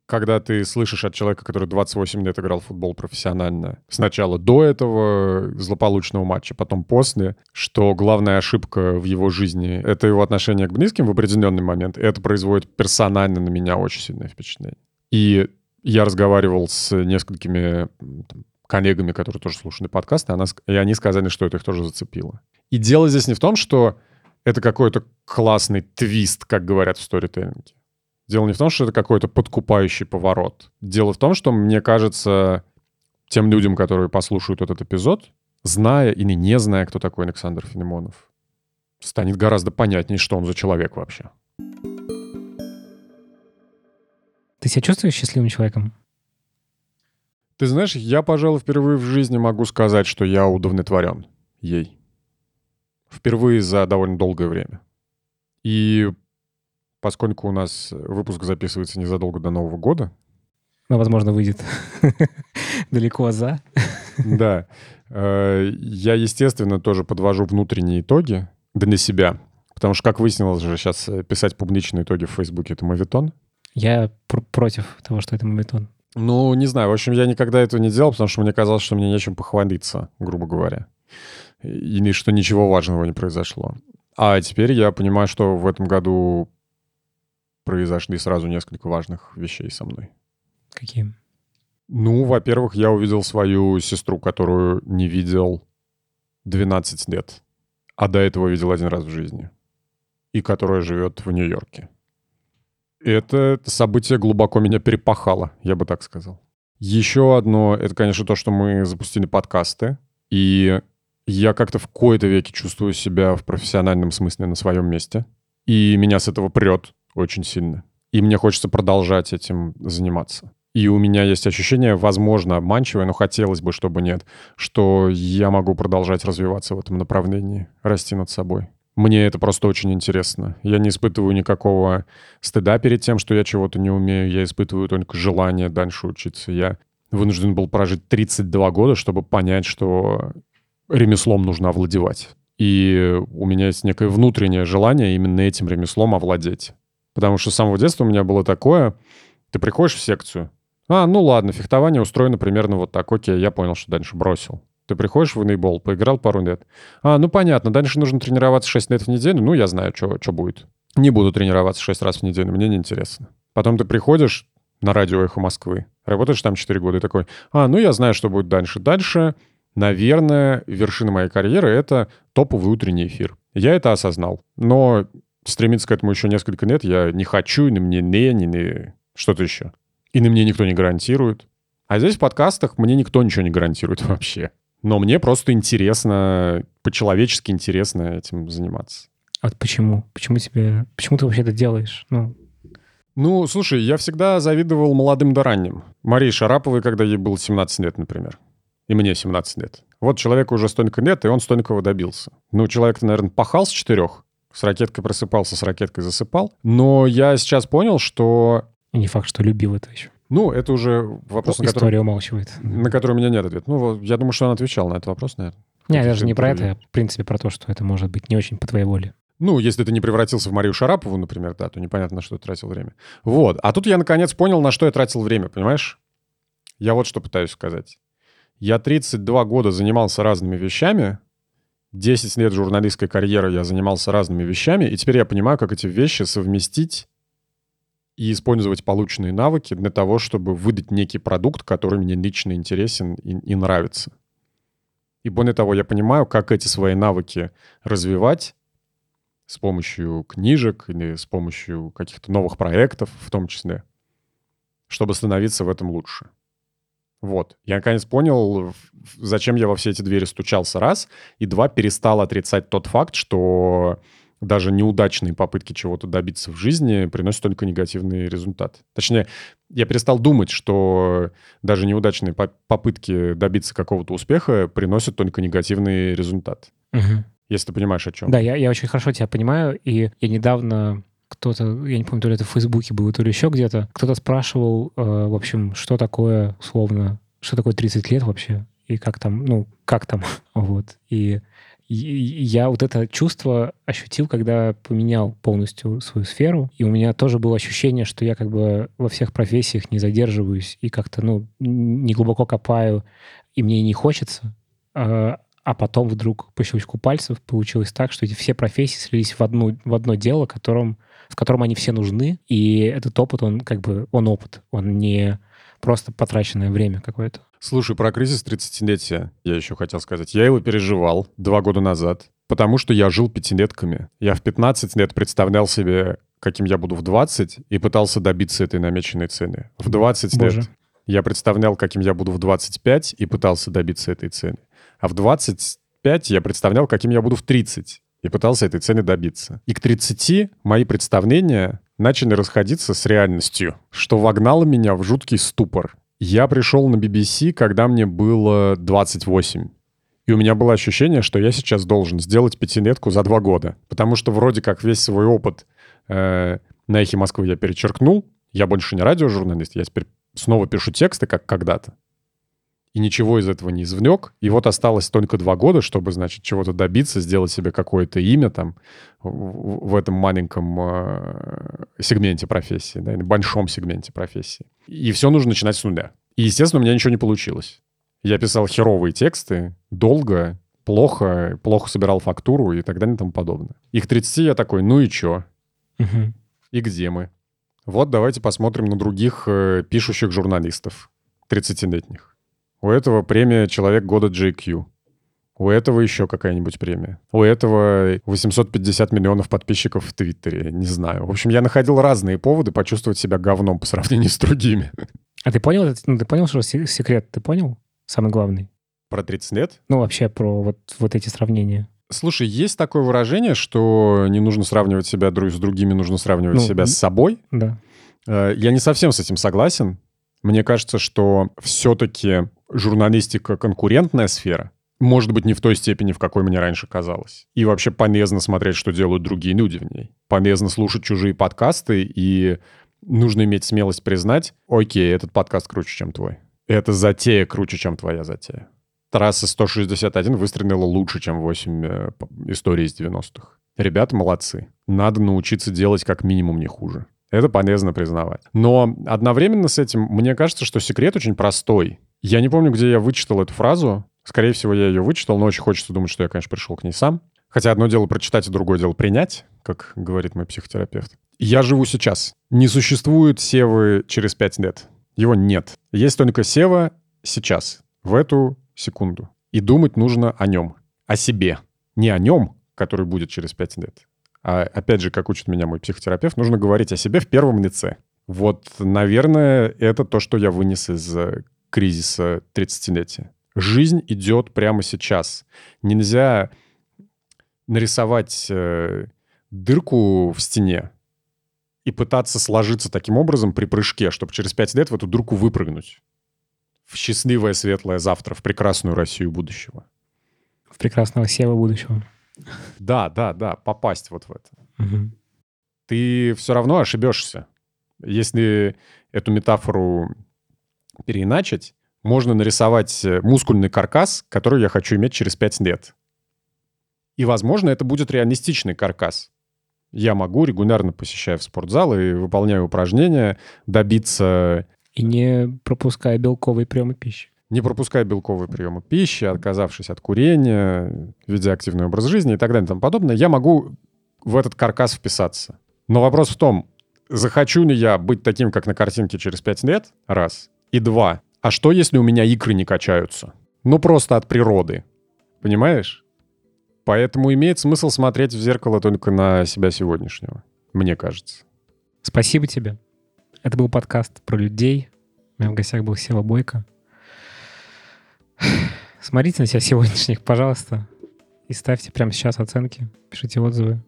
когда ты слышишь от человека, который 28 лет играл в футбол профессионально, сначала до этого злополучного матча, потом после, что главная ошибка в его жизни — это его отношение к близким в определенный момент, это производит персонально на меня очень сильное впечатление. И я разговаривал с несколькими коллегами, которые тоже слушали подкасты, и они сказали, что это их тоже зацепило. И дело здесь не в том, что это какой-то классный твист, как говорят в сторителлинге. Дело не в том, что это какой-то подкупающий поворот. Дело в том, что, мне кажется, тем людям, которые послушают этот эпизод, зная или не зная, кто такой Александр Филимонов, станет гораздо понятнее, что он за человек вообще. Ты себя чувствуешь счастливым человеком? Ты знаешь, я, пожалуй, впервые в жизни могу сказать, что я удовлетворен ей. Впервые за довольно долгое время. И... Поскольку у нас выпуск записывается незадолго до Нового года. Ну, возможно, выйдет далеко за. Да. Я, естественно, тоже подвожу внутренние итоги для себя. Потому что, как выяснилось же, сейчас писать публичные итоги в Фейсбуке — это моветон. Я против того, что это моветон. Ну, не знаю. В общем, я никогда этого не делал, потому что мне казалось, что мне нечем похвалиться, грубо говоря. Или что ничего важного не произошло. А теперь я понимаю, что в этом году... произошли сразу несколько важных вещей со мной. Какие? Ну, во-первых, я увидел свою сестру, которую не видел 12 лет, а до этого видел один раз в жизни, и которая живет в Нью-Йорке. Это событие глубоко меня перепахало, я бы так сказал. Еще одно, это, конечно, то, что мы запустили подкасты, и я как-то в кои-то веки чувствую себя в профессиональном смысле на своем месте, и меня с этого прет очень сильно. И мне хочется продолжать этим заниматься. И у меня есть ощущение, возможно, обманчивое, но хотелось бы, чтобы нет, что я могу продолжать развиваться в этом направлении, расти над собой. Мне это просто очень интересно. Я не испытываю никакого стыда перед тем, что я чего-то не умею. Я испытываю только желание дальше учиться. Я вынужден был прожить 32 года, чтобы понять, что ремеслом нужно овладевать. И у меня есть некое внутреннее желание именно этим ремеслом овладеть. Потому что с самого детства у меня было такое. Ты приходишь в секцию. А, ну ладно, фехтование устроено примерно вот так. Окей, я понял, что дальше бросил. Ты приходишь в волейбол, поиграл пару лет. А, ну понятно, дальше нужно тренироваться 6 лет в неделю. Ну, я знаю, что будет. Не буду тренироваться 6 раз в неделю, мне неинтересно. Потом ты приходишь на радио «Эхо Москвы», работаешь там 4 года и такой, а, ну я знаю, что будет дальше. Дальше, наверное, вершина моей карьеры — это топовый утренний эфир. Я это осознал, но... Стремиться к этому еще несколько лет я не хочу, и мне лень, или что-то еще. И на мне никто не гарантирует. А здесь в подкастах мне никто ничего не гарантирует вообще. Но мне просто интересно, по-человечески интересно этим заниматься. А почему? Почему ты вообще это делаешь? Ну, слушай, я всегда завидовал молодым да ранним. Марии Шараповой, когда ей было 17 лет, например. И мне 17 лет. Вот человеку уже столько лет, и он столького добился. Ну, человек-то, наверное, пахал с 4. С ракеткой просыпался, с ракеткой засыпал. Но я сейчас понял, что... И не факт, что любил это еще. Ну, это уже вопрос, на который... История умалчивает. На который у меня нет ответа. Ну, я думаю, что он отвечал на этот вопрос, наверное. Нет, даже не про это, а в принципе про то, что это может быть не очень по твоей воле. Ну, если ты не превратился в Марию Шарапову, например, да, то непонятно, на что ты тратил время. Вот. А тут я, наконец, понял, на что я тратил время, понимаешь? Я вот что пытаюсь сказать. Я 32 года занимался разными вещами... 10 лет журналистской карьеры я занимался разными вещами, и теперь я понимаю, как эти вещи совместить и использовать полученные навыки для того, чтобы выдать некий продукт, который мне лично интересен и нравится. И более того, я понимаю, как эти свои навыки развивать с помощью книжек или с помощью каких-то новых проектов в том числе, чтобы становиться в этом лучше. Вот. Я наконец понял, зачем я во все эти двери стучался, раз. И два, перестал отрицать тот факт, что даже неудачные попытки чего-то добиться в жизни приносят только негативный результат. Точнее, я перестал думать, что даже неудачные попытки добиться какого-то успеха приносят только негативный результат. Угу. Если ты понимаешь, о чем. Да, я очень хорошо тебя понимаю. И я недавно... Кто-то, я не помню, то ли это в Фейсбуке было, то ли еще где-то, кто-то спрашивал, в общем, что такое, условно, что такое 30 лет вообще, и как там, вот. И я вот это чувство ощутил, когда поменял полностью свою сферу, и у меня тоже было ощущение, что я как бы во всех профессиях не задерживаюсь и как-то, не глубоко копаю, и мне не хочется. А потом вдруг по щелчку пальцев получилось так, что эти все профессии слились в одно дело, в котором они все нужны. И этот опыт, он как бы, он опыт, он не просто потраченное время какое-то. Слушай, про кризис 30-летия я еще хотел сказать. Я его переживал 2 года назад, потому что я жил пятилетками. Я в 15 лет представлял себе, каким я буду в 20, и пытался добиться этой намеченной цели. В 20 лет я представлял, каким я буду в 25, и пытался добиться этой цели. А в 25 я представлял, каким я буду в 30, и пытался этой цели добиться. И к 30 мои представления начали расходиться с реальностью, что вогнало меня в жуткий ступор. Я пришел на BBC, когда мне было 28. И у меня было ощущение, что я сейчас должен сделать пятилетку за 2 года. Потому что вроде как весь свой опыт на «Эхе Москвы» я перечеркнул. Я больше не радиожурналист, я теперь снова пишу тексты, как когда-то. И ничего из этого не извлек. И вот осталось только 2 года, чтобы, значит, чего-то добиться, сделать себе какое-то имя там в этом маленьком сегменте профессии, да, большом сегменте профессии. И все нужно начинать с нуля. И, естественно, у меня ничего не получилось. Я писал херовые тексты, долго, плохо собирал фактуру и так далее и тому подобное. И к 30 я такой, ну и че? Угу. И где мы? Вот давайте посмотрим на других пишущих журналистов 30-летних. У этого премия «Человек года GQ». У этого еще какая-нибудь премия. У этого 850 миллионов подписчиков в Твиттере. Не знаю. В общем, я находил разные поводы почувствовать себя говном по сравнению с другими. А ты понял? Ты понял, что секрет? Ты понял? Самый главный. Про 30 лет? Ну, вообще про вот эти сравнения. Слушай, есть такое выражение, что не нужно сравнивать себя с другими, нужно сравнивать себя с собой. Да. Я не совсем с этим согласен. Мне кажется, что все-таки журналистика — конкурентная сфера. Может быть, не в той степени, в какой мне раньше казалось. И вообще полезно смотреть, что делают другие люди в ней. Полезно слушать чужие подкасты, и нужно иметь смелость признать, окей, этот подкаст круче, чем твой. Эта затея круче, чем твоя затея. Трасса 161 выстрелила лучше, чем 8 историй из 90-х. Ребята молодцы. Надо научиться делать как минимум не хуже. Это полезно признавать. Но одновременно с этим, мне кажется, что секрет очень простой. Я не помню, где я вычитал эту фразу. Скорее всего, я ее вычитал, но очень хочется думать, что я, конечно, пришел к ней сам. Хотя одно дело прочитать, а другое дело принять, как говорит мой психотерапевт. Я живу сейчас. Не существует Севы через 5 лет. Его нет. Есть только Сева сейчас, в эту секунду. И думать нужно о нем, о себе. Не о нем, который будет через 5 лет. А опять же, как учит меня мой психотерапевт, нужно говорить о себе в первом лице. Вот, наверное, это то, что я вынес из кризиса 30-летия. Жизнь идет прямо сейчас. Нельзя нарисовать дырку в стене и пытаться сложиться таким образом при прыжке, чтобы через 5 лет в эту дырку выпрыгнуть. В счастливое светлое завтра, в прекрасную Россию будущего. В прекрасного Сева будущего. Да, попасть вот в это. Угу. Ты все равно ошибешься. Если эту метафору переиначить, можно нарисовать мускульный каркас, который я хочу иметь через 5 лет. И, возможно, это будет реалистичный каркас. Я могу, регулярно посещая в спортзал и выполняя упражнения, добиться... И не пропуская белковые приемы пищи. Не пропуская белковые приемы пищи, отказавшись от курения, ведя активный образ жизни и так далее и тому подобное, я могу в этот каркас вписаться. Но вопрос в том, захочу ли я быть таким, как на картинке, через 5 лет? Раз. И два. А что, если у меня икры не качаются? Ну, просто от природы. Понимаешь? Поэтому имеет смысл смотреть в зеркало только на себя сегодняшнего, мне кажется. Спасибо тебе. Это был подкаст про людей. У меня в гостях был Сева Бойко. Смотрите на себя сегодняшних, пожалуйста. И ставьте прямо сейчас оценки. Пишите отзывы.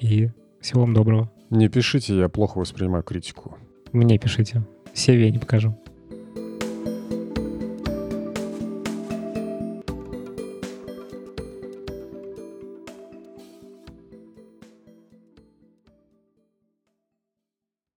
И всего вам доброго. Не пишите, я плохо воспринимаю критику. Мне пишите. Севе я не покажу.